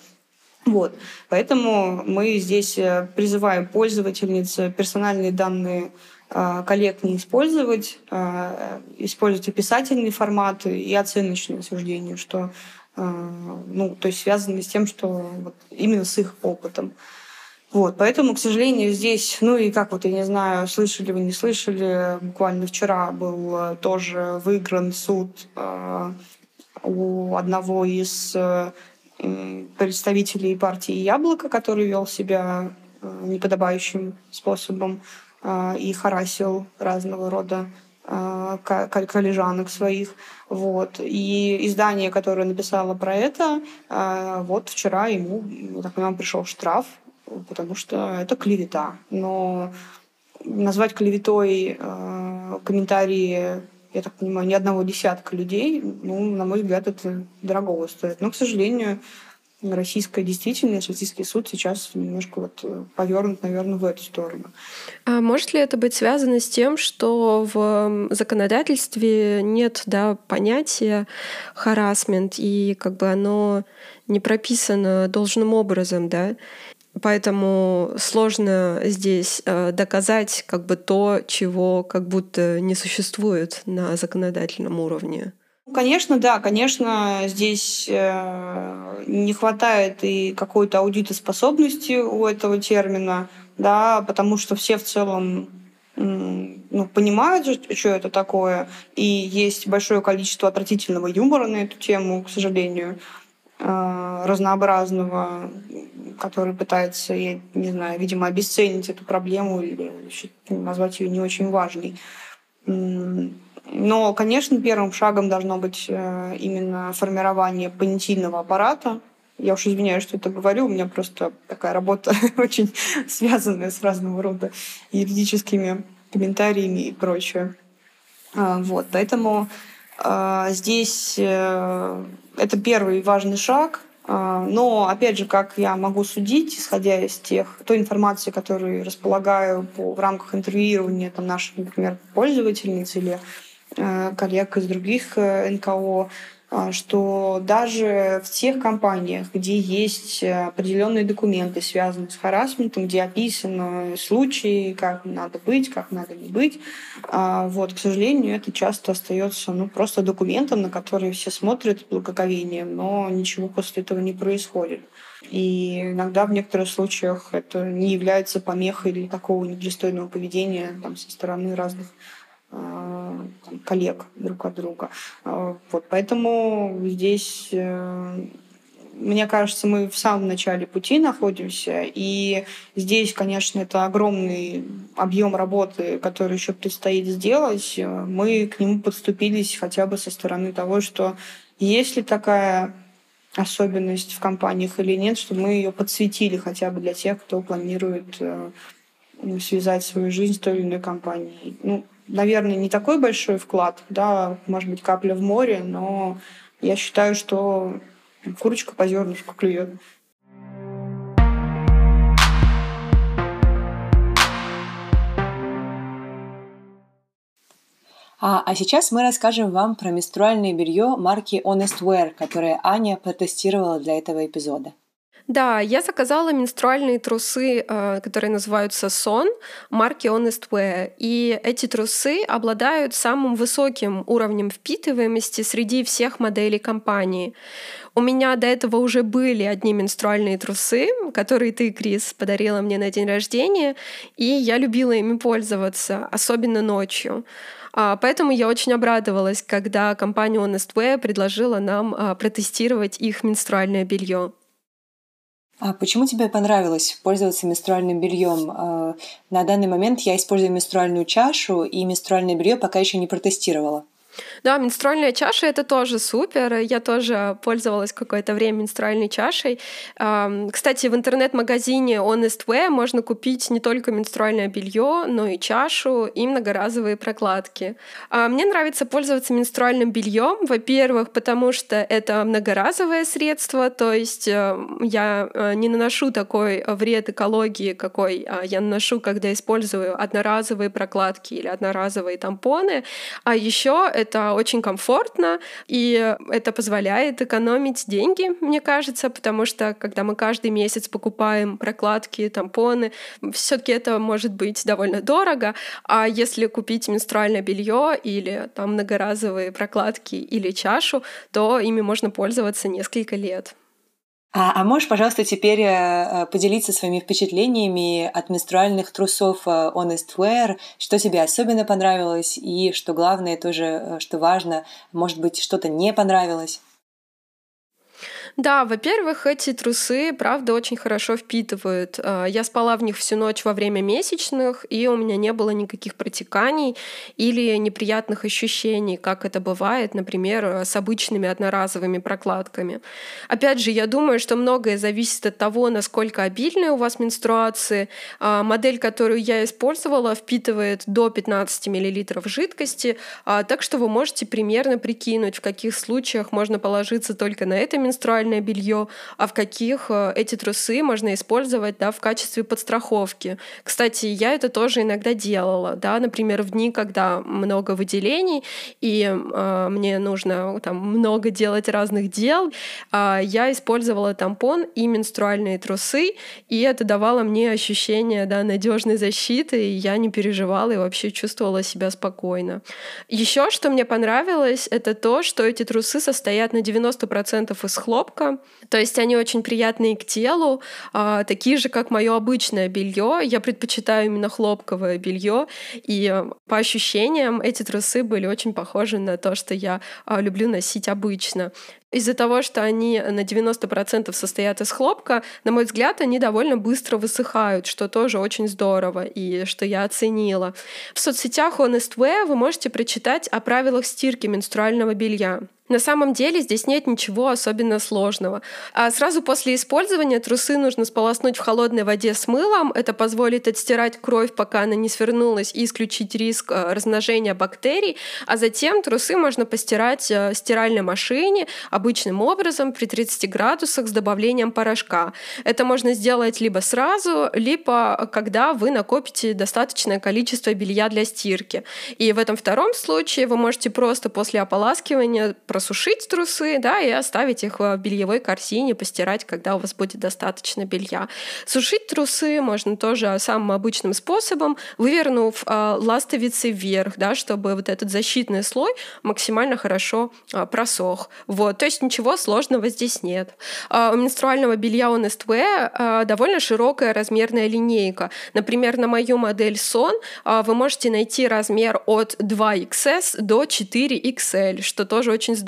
Вот. Поэтому мы здесь призываем пользовательниц персональные данные э, коллег не использовать, э, использовать описательные форматы и оценочные суждения, что э, ну, то есть связаны с тем, что вот, именно с их опытом. Вот. Поэтому, к сожалению, здесь, ну и как вот, я не знаю, слышали вы, не слышали, буквально вчера был тоже выигран суд э, у одного из... Э, представителей партии «Яблоко», который вел себя неподобающим способом и харасил разного рода коллежанок своих. Вот. И издание, которое написало про это, вот вчера ему, я так понимаю, пришел штраф, потому что это клевета. Но назвать клеветой комментарии, я так понимаю, ни одного десятка людей, ну, на мой взгляд, это дорогого стоит. Но, к сожалению, российская действительность, российский суд сейчас немножко вот повернут, наверное, в эту сторону. А может ли это быть связано с тем, что в законодательстве нет, да, понятия харассмент, и как бы оно не прописано должным образом, да? Поэтому сложно здесь доказать как бы то, чего как будто не существует на законодательном уровне. Конечно, да, конечно, здесь не хватает и какой-то аудитоспособности у этого термина, да, потому что все в целом ну, понимают, что это такое, и есть большое количество отвратительного юмора на эту тему, к сожалению, разнообразного, который пытается, я не знаю, видимо, обесценить эту проблему или назвать ее не очень важной. Но, конечно, первым шагом должно быть именно формирование понятийного аппарата. Я уж извиняюсь, что это говорю, у меня просто такая работа очень связанная с разного рода юридическими комментариями и прочее. Вот, поэтому здесь это первый важный шаг. Но, опять же, как я могу судить, исходя из тех, той информации, которую располагаю по, в рамках интервьюирования там, наших, например, пользовательниц или э, коллег из других э, эн ка о, э, что даже в тех компаниях, где есть определенные документы, связанные с харассментом, где описаны случаи, как надо быть, как надо не быть, э, вот, к сожалению, это часто остается ну, просто документом, на который все смотрят с благоговением, но ничего после этого не происходит. И иногда в некоторых случаях это не является помехой или такого недостойного поведения там, со стороны разных там, коллег друг от друга. Вот, поэтому здесь, мне кажется, мы в самом начале пути находимся, и здесь, конечно, это огромный объем работы, который еще предстоит сделать. Мы к нему подступились хотя бы со стороны того, что есть ли такая особенность в компаниях или нет, чтобы мы ее подсветили хотя бы для тех, кто планирует связать свою жизнь с той или иной компанией. Ну, наверное, не такой большой вклад, да, может быть, капля в море, но я считаю, что курочка по зернышку клюет. А, а сейчас мы расскажем вам про менструальное белье марки OnestWear, которое Аня протестировала для этого эпизода. Да, я заказала менструальные трусы, которые называются «Сон» марки OnestWear. И эти трусы обладают самым высоким уровнем впитываемости среди всех моделей компании. У меня до этого уже были одни менструальные трусы, которые ты, Крис, подарила мне на день рождения, и я любила ими пользоваться, особенно ночью. Поэтому я очень обрадовалась, когда компания OnestWear предложила нам протестировать их менструальное белье. А почему тебе понравилось пользоваться менструальным бельем? На данный момент я использую менструальную чашу, и менструальное белье пока еще не протестировала. Да, менструальная чаша — это тоже супер. Я тоже пользовалась какое-то время менструальной чашей. Кстати, в интернет-магазине OnestWear можно купить не только менструальное белье, но и чашу, и многоразовые прокладки. Мне нравится пользоваться менструальным бельем, во-первых, потому что это многоразовое средство, то есть я не наношу такой вред экологии, какой я наношу, когда использую одноразовые прокладки или одноразовые тампоны. А еще это Это очень комфортно, и это позволяет экономить деньги, мне кажется, потому что когда мы каждый месяц покупаем прокладки, тампоны, все-таки это может быть довольно дорого. А если купить менструальное белье или там многоразовые прокладки или чашу, то ими можно пользоваться несколько лет. А, а можешь, пожалуйста, теперь поделиться своими впечатлениями от менструальных трусов OnestWear? Что тебе особенно понравилось и, что главное тоже, что важно, может быть, что-то не понравилось? Да, во-первых, эти трусы, правда, очень хорошо впитывают. Я спала в них всю ночь во время месячных, и у меня не было никаких протеканий или неприятных ощущений, как это бывает, например, с обычными одноразовыми прокладками. Опять же, я думаю, что многое зависит от того, насколько обильны у вас менструации. Модель, которую я использовала, впитывает до пятнадцати миллилитров жидкости, так что вы можете примерно прикинуть, в каких случаях можно положиться только на это менструальное белье, а в каких эти трусы можно использовать, да, в качестве подстраховки. Кстати, я это тоже иногда делала, да, например, в дни, когда много выделений и э, мне нужно там много делать разных дел, э, я использовала тампон и менструальные трусы, и это давало мне ощущение, да, надежной защиты, и я не переживала и вообще чувствовала себя спокойно. Еще что мне понравилось, это то, что эти трусы состоят на девяносто процентов из хлопка. То есть они очень приятные к телу, такие же, как мое обычное белье. Я предпочитаю именно хлопковое белье, и по ощущениям эти трусы были очень похожи на то, что я люблю носить обычно. Из-за того, что они на девяносто процентов состоят из хлопка, на мой взгляд, они довольно быстро высыхают, что тоже очень здорово и что я оценила. В соцсетях OnestWear вы можете прочитать о правилах стирки менструального белья. На самом деле здесь нет ничего особенно сложного. А сразу после использования трусы нужно сполоснуть в холодной воде с мылом. Это позволит отстирать кровь, пока она не свернулась, и исключить риск размножения бактерий. А затем трусы можно постирать в стиральной машине обычным образом при тридцати градусах с добавлением порошка. Это можно сделать либо сразу, либо когда вы накопите достаточное количество белья для стирки. И в этом втором случае вы можете просто после ополаскивания просушить трусы, да, и оставить их в бельевой корзине, постирать, когда у вас будет достаточно белья. Сушить трусы можно тоже самым обычным способом, вывернув э, ластовицы вверх, да, чтобы вот этот защитный слой максимально хорошо э, просох. Вот. То есть ничего сложного здесь нет. Э, у менструального белья OnestWear э, довольно широкая размерная линейка. Например, на мою модель Son э, вы можете найти размер от два икс эс до четыре икс эль, что тоже очень здорово.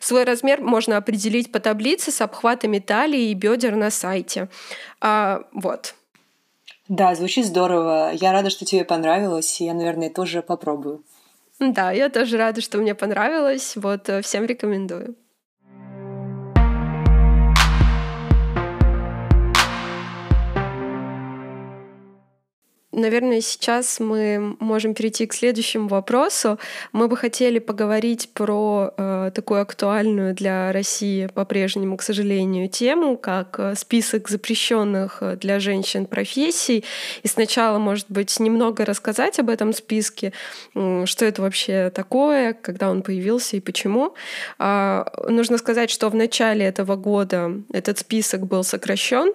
Свой размер можно определить по таблице с обхватами талии и бедер на сайте. А, вот. Да, звучит здорово. Я рада, что тебе понравилось, и я, наверное, тоже попробую. Да, я тоже рада, что мне понравилось. Вот, всем рекомендую. Наверное, сейчас мы можем перейти к следующему вопросу. Мы бы хотели поговорить про э, такую актуальную для России по-прежнему, к сожалению, тему, как список запрещенных для женщин профессий. И сначала, может быть, немного рассказать об этом списке, что это вообще такое, когда он появился и почему. Э, нужно сказать, что в начале этого года этот список был сокращен.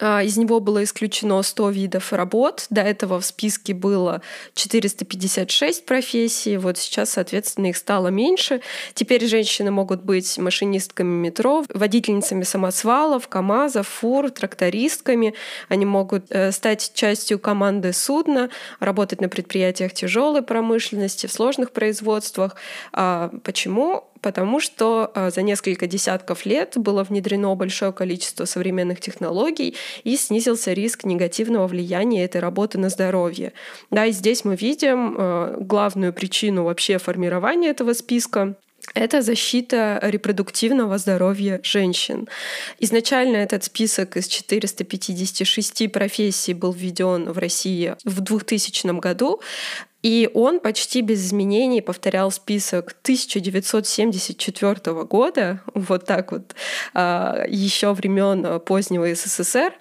Из него было исключено сто видов работ. До этого в списке было четыреста пятьдесят шесть профессий. Вот сейчас, соответственно, их стало меньше. Теперь женщины могут быть машинистками метро, водительницами самосвалов, КАМАЗов, фур, трактористками. Они могут стать частью команды судна, работать на предприятиях тяжелой промышленности, в сложных производствах. Почему? Потому что за несколько десятков лет было внедрено большое количество современных технологий и снизился риск негативного влияния этой работы на здоровье. Да, и здесь мы видим главную причину вообще формирования этого списка. Это защита репродуктивного здоровья женщин. Изначально этот список из четырёхсот пятидесяти шести профессий был введен в России в двухтысячном году, и он почти без изменений повторял список тысяча девятьсот семьдесят четвёртого года, вот так вот, еще времен позднего СССР.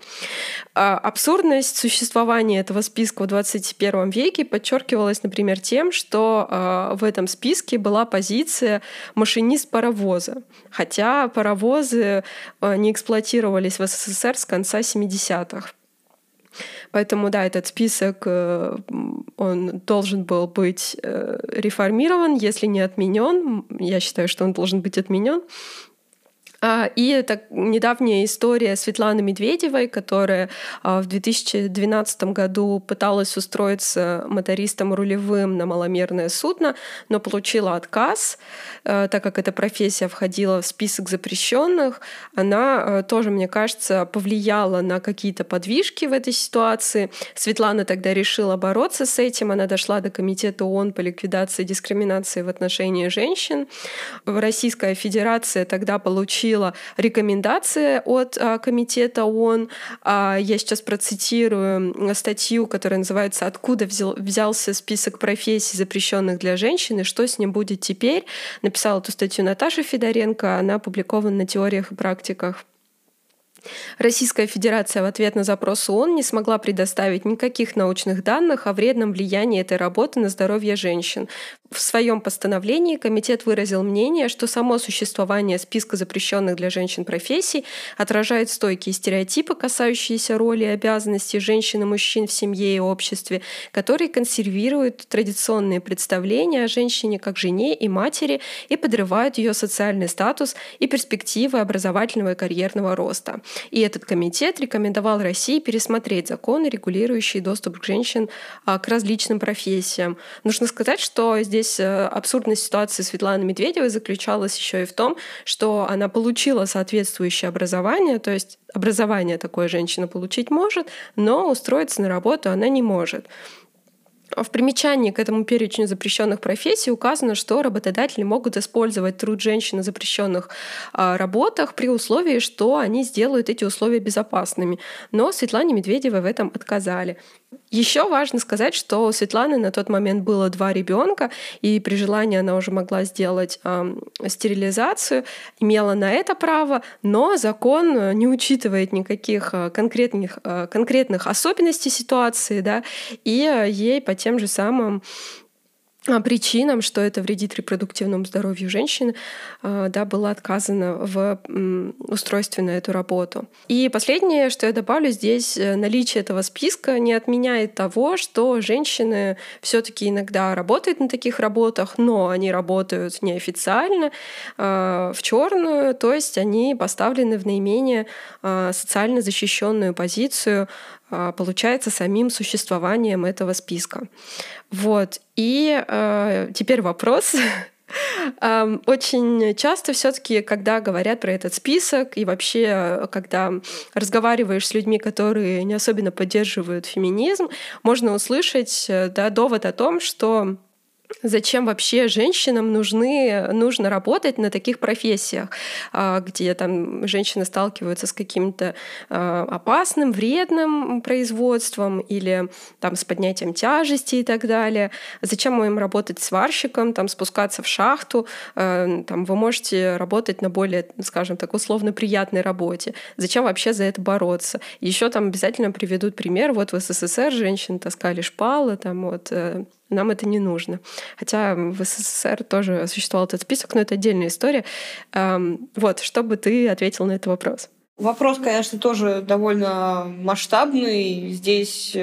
Абсурдность существования этого списка в двадцать первом веке подчеркивалась, например, тем, что в этом списке была позиция машинист паровоза, хотя паровозы не эксплуатировались в СССР с конца семидесятых. Поэтому, да, этот список, он должен был быть реформирован, если не отменен. Я считаю, что он должен быть отменен. И это недавняя история Светланы Медведевой, которая в две тысячи двенадцатом году пыталась устроиться мотористом рулевым на маломерное судно, но получила отказ, так как эта профессия входила в список запрещенных. Она тоже, мне кажется, повлияла на какие-то подвижки в этой ситуации. Светлана тогда решила бороться с этим. Она дошла до Комитета ООН по ликвидации дискриминации в отношении женщин. Российская Федерация тогда получила рекомендации от Комитета ООН. Я сейчас процитирую статью, которая называется «Откуда взялся список профессий, запрещенных для женщин, и что с ним будет теперь?». Написала эту статью Наташа Федоренко, она опубликована на «Теориях и практиках». Российская Федерация в ответ на запрос ООН не смогла предоставить никаких научных данных о вредном влиянии этой работы на здоровье женщин. В своем постановлении комитет выразил мнение, что само существование списка запрещенных для женщин профессий отражает стойкие стереотипы, касающиеся роли и обязанностей женщин и мужчин в семье и обществе, которые консервируют традиционные представления о женщине как жене и матери и подрывают ее социальный статус и перспективы образовательного и карьерного роста. И этот комитет рекомендовал России пересмотреть законы, регулирующие доступ к женщин к различным профессиям. Нужно сказать, что здесь абсурдность ситуации Светланы Медведевой заключалась еще и в том, что она получила соответствующее образование, то есть образование такое женщина получить может, но устроиться на работу она не может. В примечании к этому перечню запрещенных профессий указано, что работодатели могут использовать труд женщин на запрещенных работах при условии, что они сделают эти условия безопасными. Но Светлане Медведевой в этом отказали. Еще важно сказать, что у Светланы на тот момент было два ребенка, и при желании она уже могла сделать э, стерилизацию, имела на это право, но закон не учитывает никаких конкретных, э, конкретных особенностей ситуации, да, и ей по тем же самым причинам, что это вредит репродуктивному здоровью женщин, да, было отказано в устройстве на эту работу. И последнее, что я добавлю здесь, наличие этого списка не отменяет того, что женщины все-таки иногда работают на таких работах, но они работают неофициально, в черную, то есть они поставлены в наименее социально защищенную позицию, получается, самим существованием этого списка. Вот. И э, теперь вопрос. Очень часто все-таки, когда говорят про этот список, и вообще, когда разговариваешь с людьми, которые не особенно поддерживают феминизм, можно услышать, да, довод о том, что зачем вообще женщинам нужны, нужно работать на таких профессиях, где там женщины сталкиваются с каким-то опасным, вредным производством или там, с поднятием тяжести и так далее. Зачем им работать сварщиком, там, спускаться в шахту? Там, вы можете работать на более, скажем так, условно приятной работе. Зачем вообще за это бороться? Еще там обязательно приведут пример. Вот в СССР женщины таскали шпалы, там, вот, нам это не нужно. Хотя в СССР тоже существовал этот список, но это отдельная история. Вот, что бы ты ответил на этот вопрос? Вопрос, конечно, тоже довольно масштабный. Здесь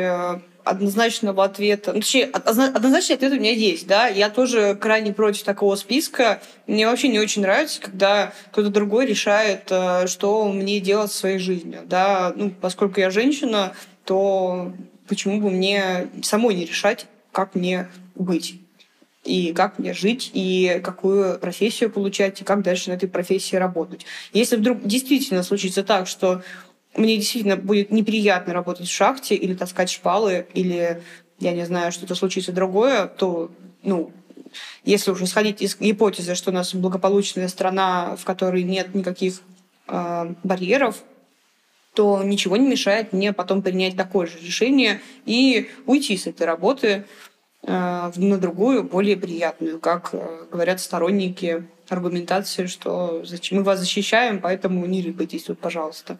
однозначного ответа... Точнее, однозначный ответ у меня есть, да. Я тоже крайне против такого списка. Мне вообще не очень нравится, когда кто-то другой решает, что мне делать со своей жизнью, да. Ну, поскольку я женщина, то почему бы мне самой не решать, как мне быть, и как мне жить, и какую профессию получать, и как дальше на этой профессии работать. Если вдруг действительно случится так, что мне действительно будет неприятно работать в шахте или таскать шпалы, или, я не знаю, что-то случится другое, то, ну, если уж исходить из гипотезы, что у нас благополучная страна, в которой нет никаких э, барьеров, то ничего не мешает мне потом принять такое же решение и уйти с этой работы э, на другую, более приятную, как э, говорят сторонники аргументации, что мы вас защищаем, поэтому не рыпайтесь тут, пожалуйста.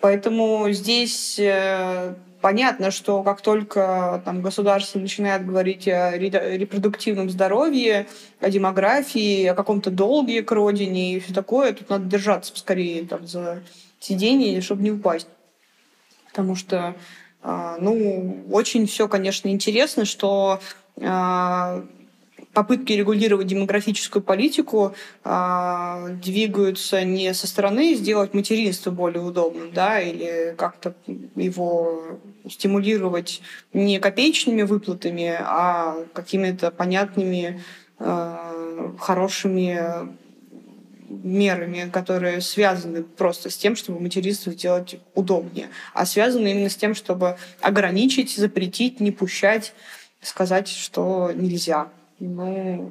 Поэтому здесь э, понятно, что как только там, государство начинает говорить о репродуктивном здоровье, о демографии, о каком-то долге к родине и все такое, тут надо держаться поскорее там, за... сиденье, чтобы не упасть. Потому что, ну, очень все, конечно, интересно, что попытки регулировать демографическую политику двигаются не со стороны сделать материнство более удобным, да, или как-то его стимулировать не копеечными выплатами, а какими-то понятными, хорошими мерами, которые связаны просто с тем, чтобы материнство сделать удобнее, а связаны именно с тем, чтобы ограничить, запретить, не пущать, сказать, что нельзя. Ну,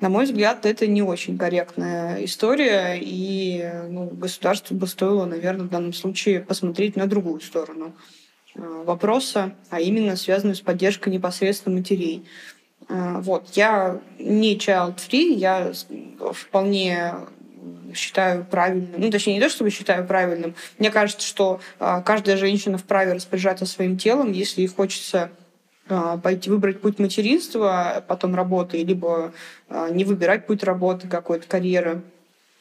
на мой взгляд, это не очень корректная история, и ну, государству бы стоило, наверное, в данном случае посмотреть на другую сторону вопроса, а именно связанную с поддержкой непосредственно матерей. Вот. Я не child-free, я вполне считаю правильным, ну, точнее, не то, чтобы считаю правильным, мне кажется, что каждая женщина вправе распоряжаться своим телом, если ей хочется пойти выбрать путь материнства, потом работы, либо не выбирать путь работы, какой-то карьеры.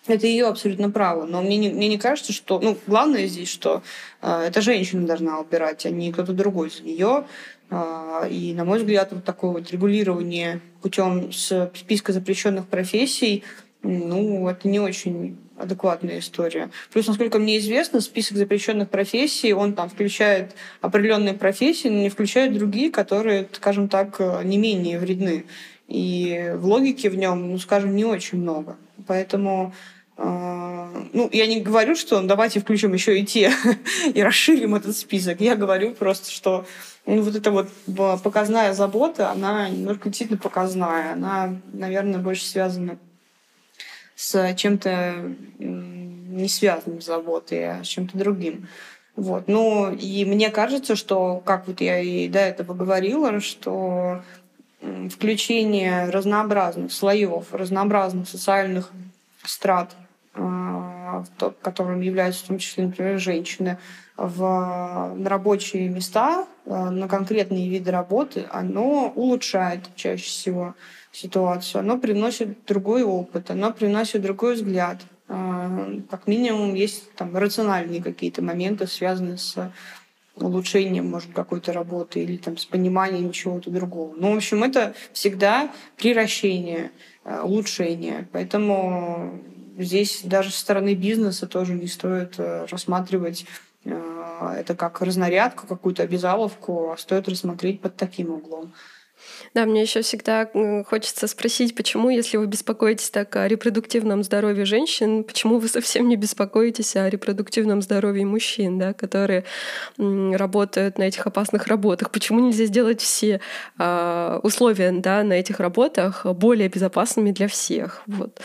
Это ее абсолютно право, но мне не, мне не кажется, что... Ну, главное здесь, что э, эта женщина должна выбирать, а не кто-то другой за нее. Э, и, на мой взгляд, вот такое вот регулирование путем списка запрещенных профессий, ну, это не очень адекватная история. Плюс, насколько мне известно, список запрещенных профессий, он там включает определенные профессии, но не включает другие, которые, скажем так, не менее вредны. И в логике в нем, ну, скажем, не очень много. Поэтому, э, ну, я не говорю, что давайте включим еще и те и расширим этот список. Я говорю просто, что ну, вот эта вот показная забота, она немножко действительно показная. Она, наверное, больше связана с чем-то не связанным с заботой, а с чем-то другим. Вот. Ну, и мне кажется, что, как вот я и до этого говорила, что включение разнообразных слоев, разнообразных социальных страт, которым являются в том числе, например, женщины, в рабочие места, на конкретные виды работы, оно улучшает чаще всего ситуацию, оно приносит другой опыт, оно приносит другой взгляд. Как минимум есть там рациональные какие-то моменты, связанные с улучшением, может, какой-то работы или там с пониманием чего-то другого. Ну, в общем, это всегда приращение, улучшение. Поэтому здесь даже со стороны бизнеса тоже не стоит рассматривать это как разнарядку, какую-то обязаловку, а стоит рассмотреть под таким углом. Да, мне еще всегда хочется спросить, почему, если вы беспокоитесь так о репродуктивном здоровье женщин, почему вы совсем не беспокоитесь о репродуктивном здоровье мужчин, да, которые работают на этих опасных работах? Почему нельзя сделать все условия, да, на этих работах более безопасными для всех? Вот.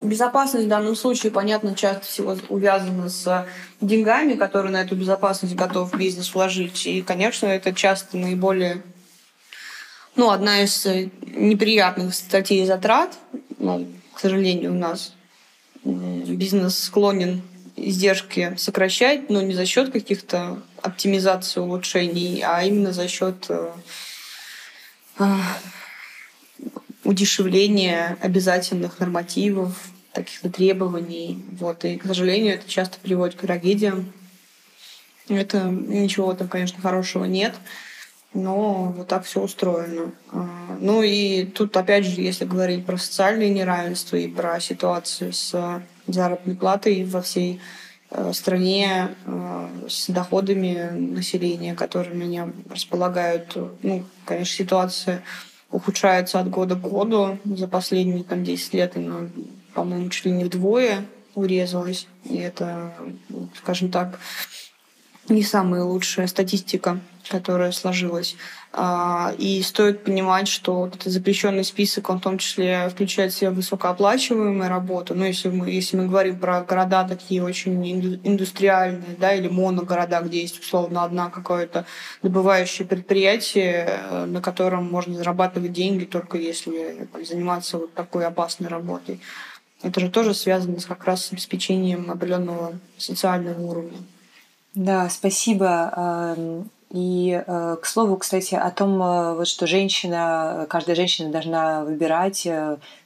Безопасность в данном случае, понятно, часто всего увязана с деньгами, которые на эту безопасность готов бизнес вложить. И, конечно, это часто наиболее... Ну, одна из неприятных статей затрат, ну, к сожалению, у нас бизнес склонен издержки сокращать, но не за счет каких-то оптимизаций, улучшений, а именно за счет удешевления обязательных нормативов, каких-то требований. Вот. И, к сожалению, это часто приводит к трагедиям. Это ничего там, конечно, хорошего нет. Но вот так все устроено. Ну и тут, опять же, если говорить про социальные неравенства и про ситуацию с заработной платой во всей стране, с доходами населения, которыми они располагают, ну, конечно, ситуация ухудшается от года к году. За последние там, десять лет она, по-моему, чуть ли не вдвое урезалась. И это, скажем так, не самая лучшая статистика, которая сложилась. И стоит понимать, что этот запрещенный список, он в том числе включает в себя высокооплачиваемую работу. Ну, если мы, если мы говорим про города такие очень индустриальные, да, или моногорода, где есть, условно, одна какое-то добывающее предприятие, на котором можно зарабатывать деньги, только если там, заниматься вот такой опасной работой. Это же тоже связано как раз с обеспечением определенного социального уровня. Да, спасибо. И, к слову, кстати, о том, что женщина, каждая женщина должна выбирать,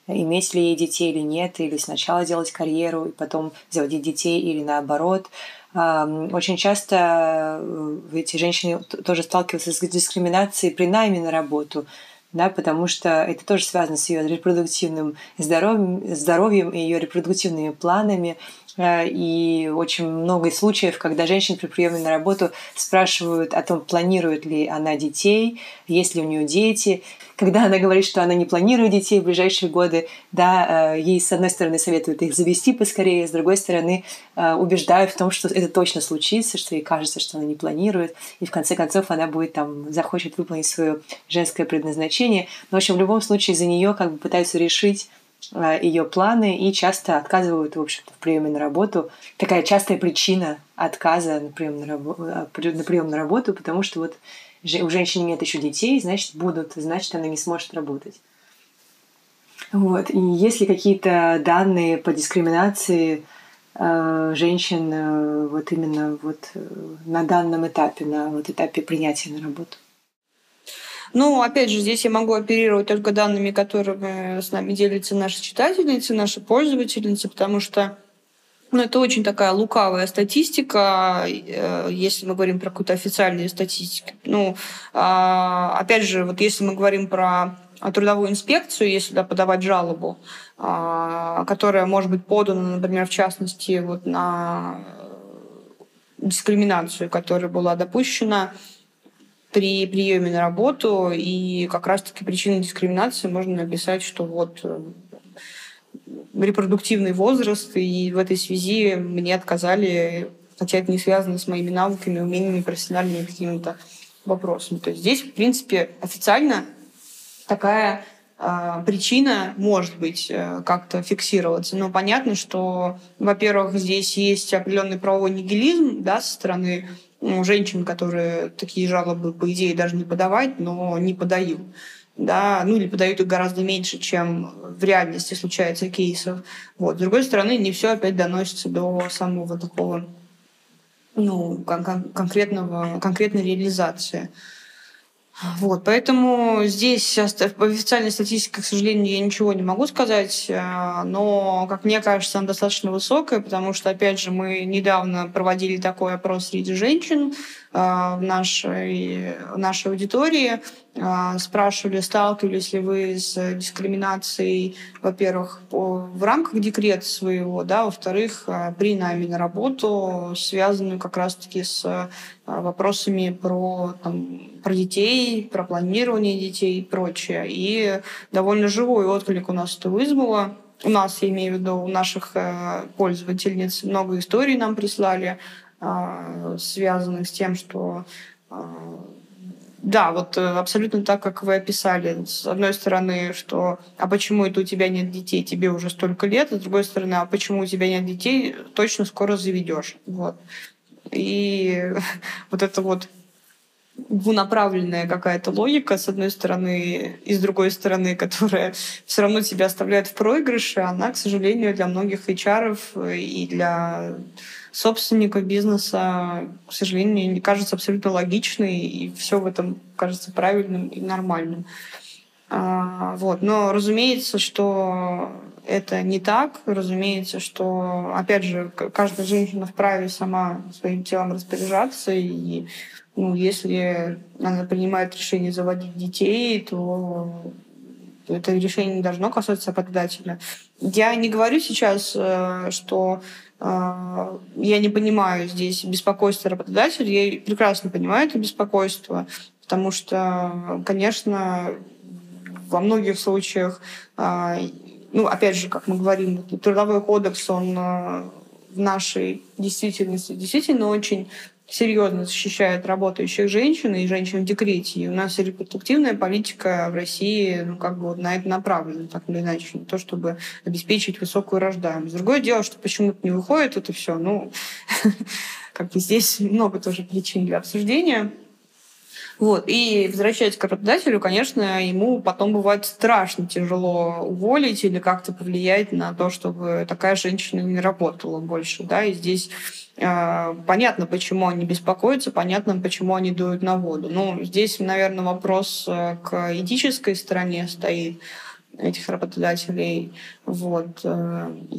иметь ли ей детей или нет, или сначала делать карьеру, и потом заводить детей, или наоборот. Очень часто эти женщины тоже сталкиваются с дискриминацией при найме на работу, да, потому что это тоже связано с ее репродуктивным здоровьем, здоровьем и ее репродуктивными планами. И очень много случаев, когда женщин при приеме на работу спрашивают о том, планирует ли она детей, есть ли у нее дети. Когда она говорит, что она не планирует детей в ближайшие годы, да, ей, с одной стороны, советуют их завести поскорее, с другой стороны, убеждают в том, что это точно случится, что ей кажется, что она не планирует, и в конце концов она будет там, захочет выполнить свое женское предназначение. Но, в общем, в любом случае за нее как бы пытаются решить ее планы и часто отказывают, в общем-то, в приеме на работу. Такая частая причина отказа на прием на, рабо- на прием на работу, потому что вот у женщины нет еще детей, значит, будут, значит, она не сможет работать. Вот. И есть ли какие-то данные по дискриминации э, женщин э, вот именно вот на данном этапе, на вот этапе принятия на работу? Ну, опять же, здесь я могу оперировать только данными, которыми с нами делятся наши читательницы, наши пользовательницы, потому что, ну, это очень такая лукавая статистика, если мы говорим про какую-то официальную статистику. Ну, опять же, вот если мы говорим про трудовую инспекцию, если да, подавать жалобу, которая может быть подана, например, в частности, вот на дискриминацию, которая была допущена при приеме на работу, и как раз-таки причины дискриминации можно написать, что вот репродуктивный возраст, и в этой связи мне отказали, хотя это не связано с моими навыками, умениями, профессиональными какими-то вопросами. То есть здесь, в принципе, официально такая э, причина может быть э, как-то фиксироваться. Но понятно, что, во-первых, здесь есть определенный правовой нигилизм, да, со стороны женщин, которые такие жалобы, по идее, даже не подавать, но не подают. да, ну или подают их гораздо меньше, чем в реальности случается кейсов. Вот. С другой стороны, не все опять доносится до самого такого, ну, кон- конкретного, конкретной реализации. Вот, поэтому здесь по официальной статистике, к сожалению, я ничего не могу сказать, но, как мне кажется, она достаточно высокая, потому что, опять же, мы недавно проводили такой опрос среди женщин в нашей, в нашей аудитории, спрашивали, сталкивались ли вы с дискриминацией, во-первых, в рамках декрета своего, да, во-вторых, при найме на работу, связанную как раз-таки с вопросами про, там, про детей, про планирование детей и прочее. И довольно живой отклик у нас это вызвало. У нас, я имею в виду, у наших пользовательниц много историй нам прислали, связанных с тем, что... Да, вот абсолютно так, как вы описали. С одной стороны, что «а почему это у тебя нет детей? Тебе уже столько лет». А с другой стороны, «а почему у тебя нет детей? Точно скоро заведешь». Вот. И вот это вот двунаправленная какая-то логика, с одной стороны, и с другой стороны, которая все равно тебя оставляет в проигрыше, она, к сожалению, для многих эйч ар-ов и для собственников бизнеса, к сожалению, не кажется абсолютно логичной, и все в этом кажется правильным и нормальным. Вот. Но разумеется, что это не так. Разумеется, что, опять же, каждая женщина вправе сама своим телом распоряжаться. И, ну, если она принимает решение заводить детей, то это решение не должно касаться работодателя. Я не говорю сейчас, что я не понимаю здесь беспокойство работодателя. Я прекрасно понимаю это беспокойство, потому что, конечно, во многих случаях, ну, опять же, как мы говорим, трудовой кодекс, он в нашей действительности действительно очень серьезно защищает работающих женщин и женщин в декрете. И у нас репродуктивная политика в России, ну, как бы вот на это направлена, так или иначе, на то, чтобы обеспечить высокую рождаемость. Другое дело, что почему-то не выходит это все. Ну, как бы здесь много тоже причин для обсуждения. Вот. И возвращаясь к работодателю, конечно, ему потом бывает страшно тяжело уволить или как-то повлиять на то, чтобы такая женщина не работала больше. Да? И здесь э, понятно, почему они беспокоятся, понятно, почему они дуют на воду. Ну, здесь, наверное, вопрос к этической стороне стоит этих работодателей. Вот.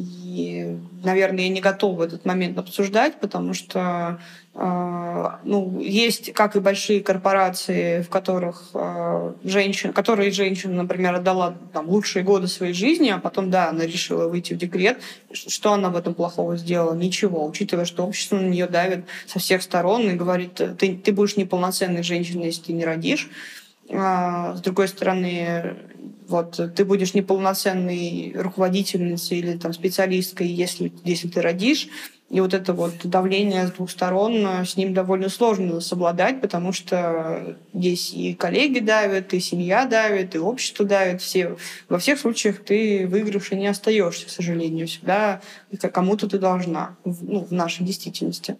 И, наверное, я не готова этот момент обсуждать, потому что э, ну, есть, как и большие корпорации, в которых э, женщин, которые женщина, например, отдала там лучшие годы своей жизни, а потом, да, она решила выйти в декрет. Что она в этом плохого сделала? Ничего. Учитывая, что общество на нее давит со всех сторон и говорит, ты, ты будешь неполноценной женщиной, если ты не родишь. С другой стороны, вот, ты будешь неполноценной руководительницей или там, специалисткой, если, если ты родишь. И вот это вот давление с двух сторон, с ним довольно сложно совладать, потому что здесь и коллеги давят, и семья давит, и общество давит. Все. Во всех случаях ты выигравший не остаешься, к сожалению. Всегда кому-то ты должна, ну, в нашей действительности.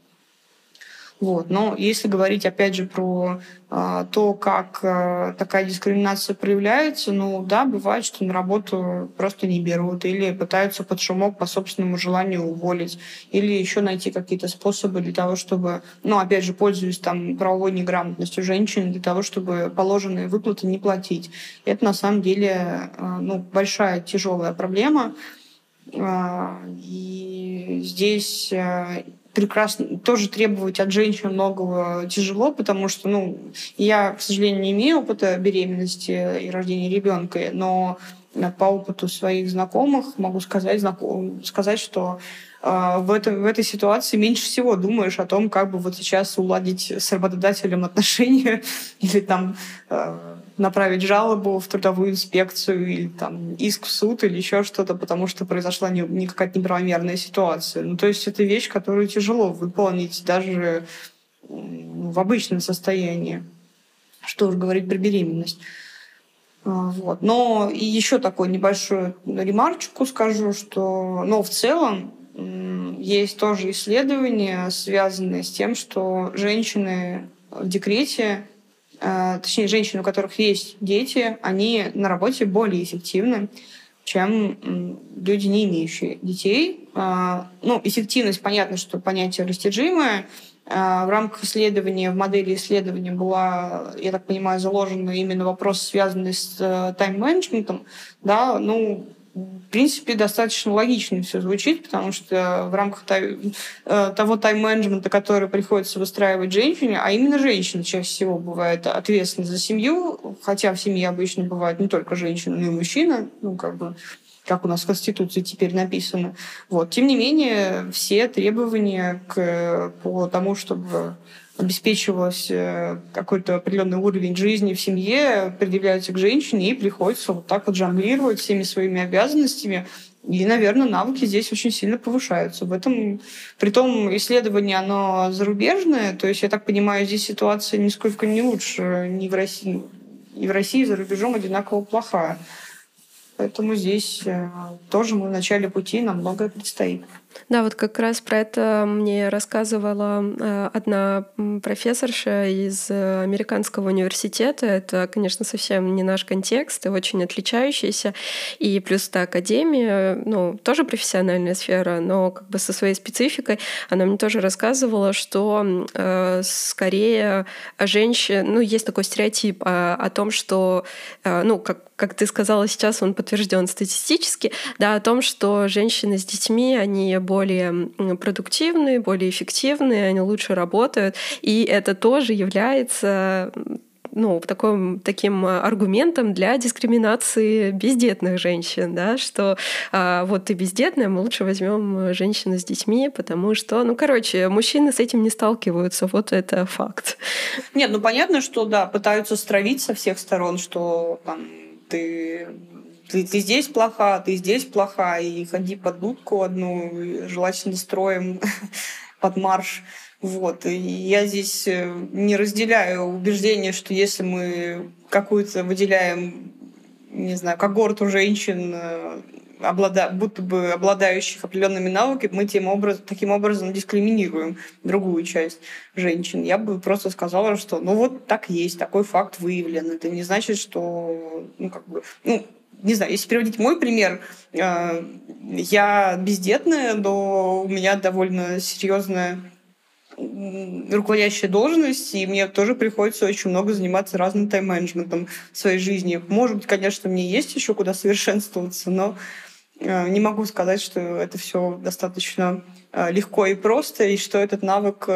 Вот. Но если говорить, опять же, про э, то, как э, такая дискриминация проявляется, ну да, бывает, что на работу просто не берут или пытаются под шумок по собственному желанию уволить или еще найти какие-то способы для того, чтобы, ну опять же, пользуясь там правовой неграмотностью женщин, для того, чтобы положенные выплаты не платить. Это на самом деле э, ну, большая тяжелая проблема. Э, и здесь... Э, прекрасно, тоже требовать от женщин многого тяжело, потому что, ну, я, к сожалению, не имею опыта беременности и рождения ребенка, но по опыту своих знакомых могу сказать, знаком, сказать что э, в, этом, в этой ситуации меньше всего думаешь о том, как бы вот сейчас уладить с работодателем отношения или там э, направить жалобу в трудовую инспекцию или там иск в суд или еще что-то, потому что произошла не, не какая-то неправомерная ситуация. Ну, то есть это вещь, которую тяжело выполнить даже в обычном состоянии. Что уж говорить про беременность. Вот. Но и еще такую небольшую ремарочку скажу, что, ну, в целом есть тоже исследования, связанные с тем, что женщины в декрете точнее, женщин, у которых есть дети, они на работе более эффективны, чем люди, не имеющие детей. Ну, эффективность, понятно, что понятие растяжимое. В рамках исследования, в модели исследования была, я так понимаю, заложен именно вопрос, связанный с тайм-менеджментом. Да, ну, в принципе, достаточно логично все звучит, потому что в рамках того тайм-менеджмента, который приходится выстраивать женщине, а именно женщина чаще всего бывает ответственна за семью, хотя в семье обычно бывает не только женщина, но и мужчина, ну, как бы, как у нас в Конституции теперь написано. Вот. Тем не менее, все требования к, по тому, чтобы обеспечивался какой-то определенный уровень жизни в семье, предъявляются к женщине, и приходится вот так вот жонглировать всеми своими обязанностями. И, наверное, навыки здесь очень сильно повышаются. В этом, притом исследование, оно зарубежное, то есть, я так понимаю, здесь ситуация нисколько не лучше ни в России, и в России, и за рубежом одинаково плохая. Поэтому здесь тоже мы в начале пути, нам многое предстоит. Да, вот как раз про это мне рассказывала одна профессорша из американского университета. Это, конечно, совсем не наш контекст, и очень отличающийся. И плюс та академия, ну, тоже профессиональная сфера, но как бы со своей спецификой. Она мне тоже рассказывала, что э, скорее женщин... Ну, есть такой стереотип о, о том, что... Э, ну, как, как ты сказала сейчас, он подтвержден статистически, да, о том, что женщины с детьми, они более продуктивные, более эффективные, они лучше работают. И это тоже является, ну, таком, таким аргументом для дискриминации бездетных женщин, да, что а, вот ты бездетная, мы лучше возьмем женщину с детьми, потому что, ну, короче, мужчины с этим не сталкиваются, вот это факт. Нет, ну, понятно, что, да, пытаются стравить со всех сторон, что там ты... Ты, ты здесь плоха, ты здесь плоха, и ходи под дудку одну, желательно строим под марш. Вот. И я здесь не разделяю убеждение, что если мы какую-то выделяем, не знаю, когорту женщин, облада... будто бы обладающих определенными навыками, мы тем образ... таким образом дискриминируем другую часть женщин. Я бы просто сказала, что ну вот так есть, такой факт выявлен. Это не значит, что ну как бы... Ну, не знаю, если переводить мой пример, я бездетная, но у меня довольно серьезная руководящая должность, и мне тоже приходится очень много заниматься разным тайм-менеджментом в своей жизни. Может быть, конечно, мне есть еще куда совершенствоваться, но не могу сказать, что это все достаточно легко и просто, и что этот навык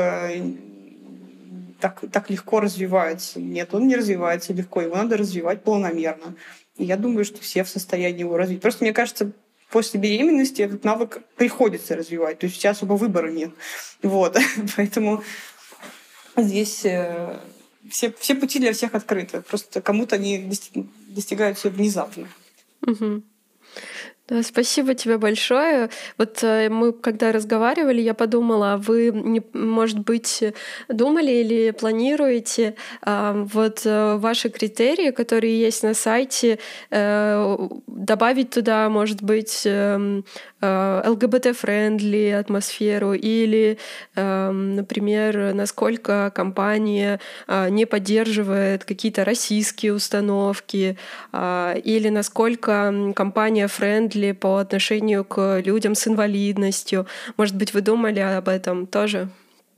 так, так легко развивается. Нет, он не развивается легко, его надо развивать планомерно. Я думаю, что все в состоянии его развить. Просто, мне кажется, после беременности этот навык приходится развивать. То есть у тебя особо выбора нет. Вот. Поэтому здесь все, все пути для всех открыты. Просто кому-то они достигаются внезапно. Угу. Да, спасибо тебе большое. Вот мы, когда разговаривали, я подумала, вы, может быть, думали или планируете вот ваши критерии, которые есть на сайте, добавить туда, может быть, эл гэ бэ тэ-френдли атмосферу или, например, насколько компания не поддерживает какие-то российские установки или насколько компания френдли по отношению к людям с инвалидностью. Может быть, вы думали об этом тоже?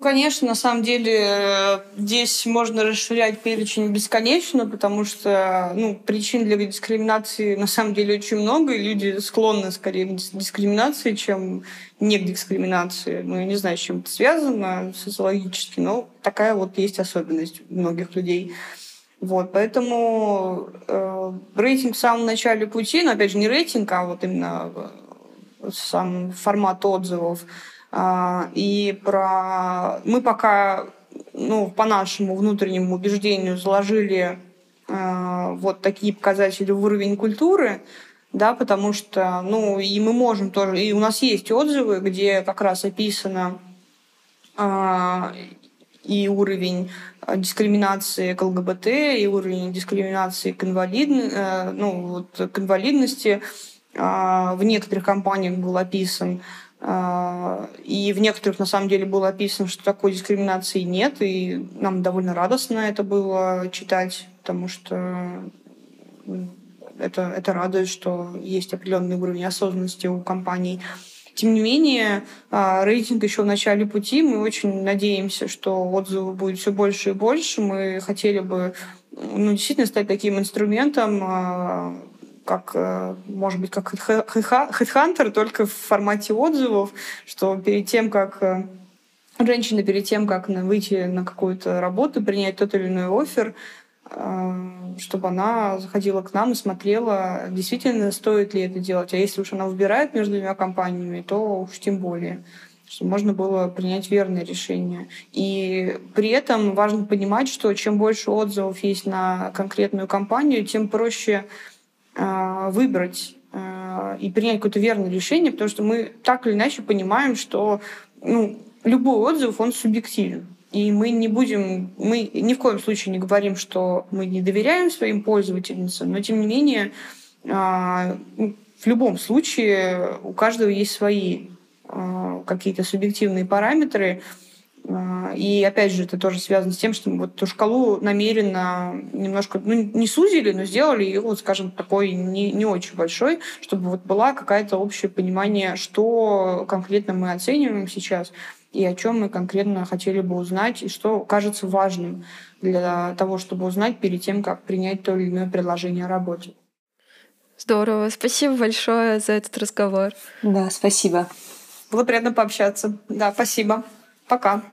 Конечно, на самом деле здесь можно расширять перечень бесконечно, потому что ну, причин для дискриминации на самом деле очень много, и люди склонны скорее к дискриминации, чем не к дискриминации. Ну, я не знаю, с чем это связано социологически, но такая вот есть особенность у многих людей. Вот, поэтому э, рейтинг в самом начале пути, но опять же не рейтинг, а вот именно сам формат отзывов. И про мы пока, ну, по нашему внутреннему убеждению заложили э, вот такие показатели в уровень культуры, да, потому что, ну, и мы можем тоже, и у нас есть отзывы, где как раз описано э, и уровень дискриминации к эл гэ бэ тэ, и уровень дискриминации к инвалидно, э, ну, вот, к инвалидности э, в некоторых компаниях был описан. И в некоторых, на самом деле, было описано, что такой дискриминации нет, и нам довольно радостно это было читать, потому что это, это радует, что есть определенный уровень осознанности у компаний. Тем не менее, рейтинг еще в начале пути. Мы очень надеемся, что отзывов будет все больше и больше. Мы хотели бы, ну, действительно стать таким инструментом, как, может быть, как Headhunter, только в формате отзывов, что перед тем, как женщина, перед тем, как выйти на какую-то работу, принять тот или иной оффер, чтобы она заходила к нам и смотрела, действительно, стоит ли это делать. А если уж она выбирает между двумя компаниями, то уж тем более, что можно было принять верное решение. И при этом важно понимать, что чем больше отзывов есть на конкретную компанию, тем проще выбрать и принять какое-то верное решение, потому что мы так или иначе понимаем, что, ну, любой отзыв, он субъективен. И мы не будем, мы ни в коем случае не говорим, что мы не доверяем своим пользовательницам, но тем не менее в любом случае у каждого есть свои какие-то субъективные параметры. И опять же, это тоже связано с тем, что мы вот эту шкалу намеренно немножко, ну, не сузили, но сделали ее, вот, скажем, такой не, не очень большой, чтобы вот была какое-то общее понимание, что конкретно мы оцениваем сейчас и о чем мы конкретно хотели бы узнать, и что кажется важным для того, чтобы узнать перед тем, как принять то или иное предложение о работе. Здорово. Спасибо большое за этот разговор. Да, спасибо. Было приятно пообщаться. Да, спасибо. Пока.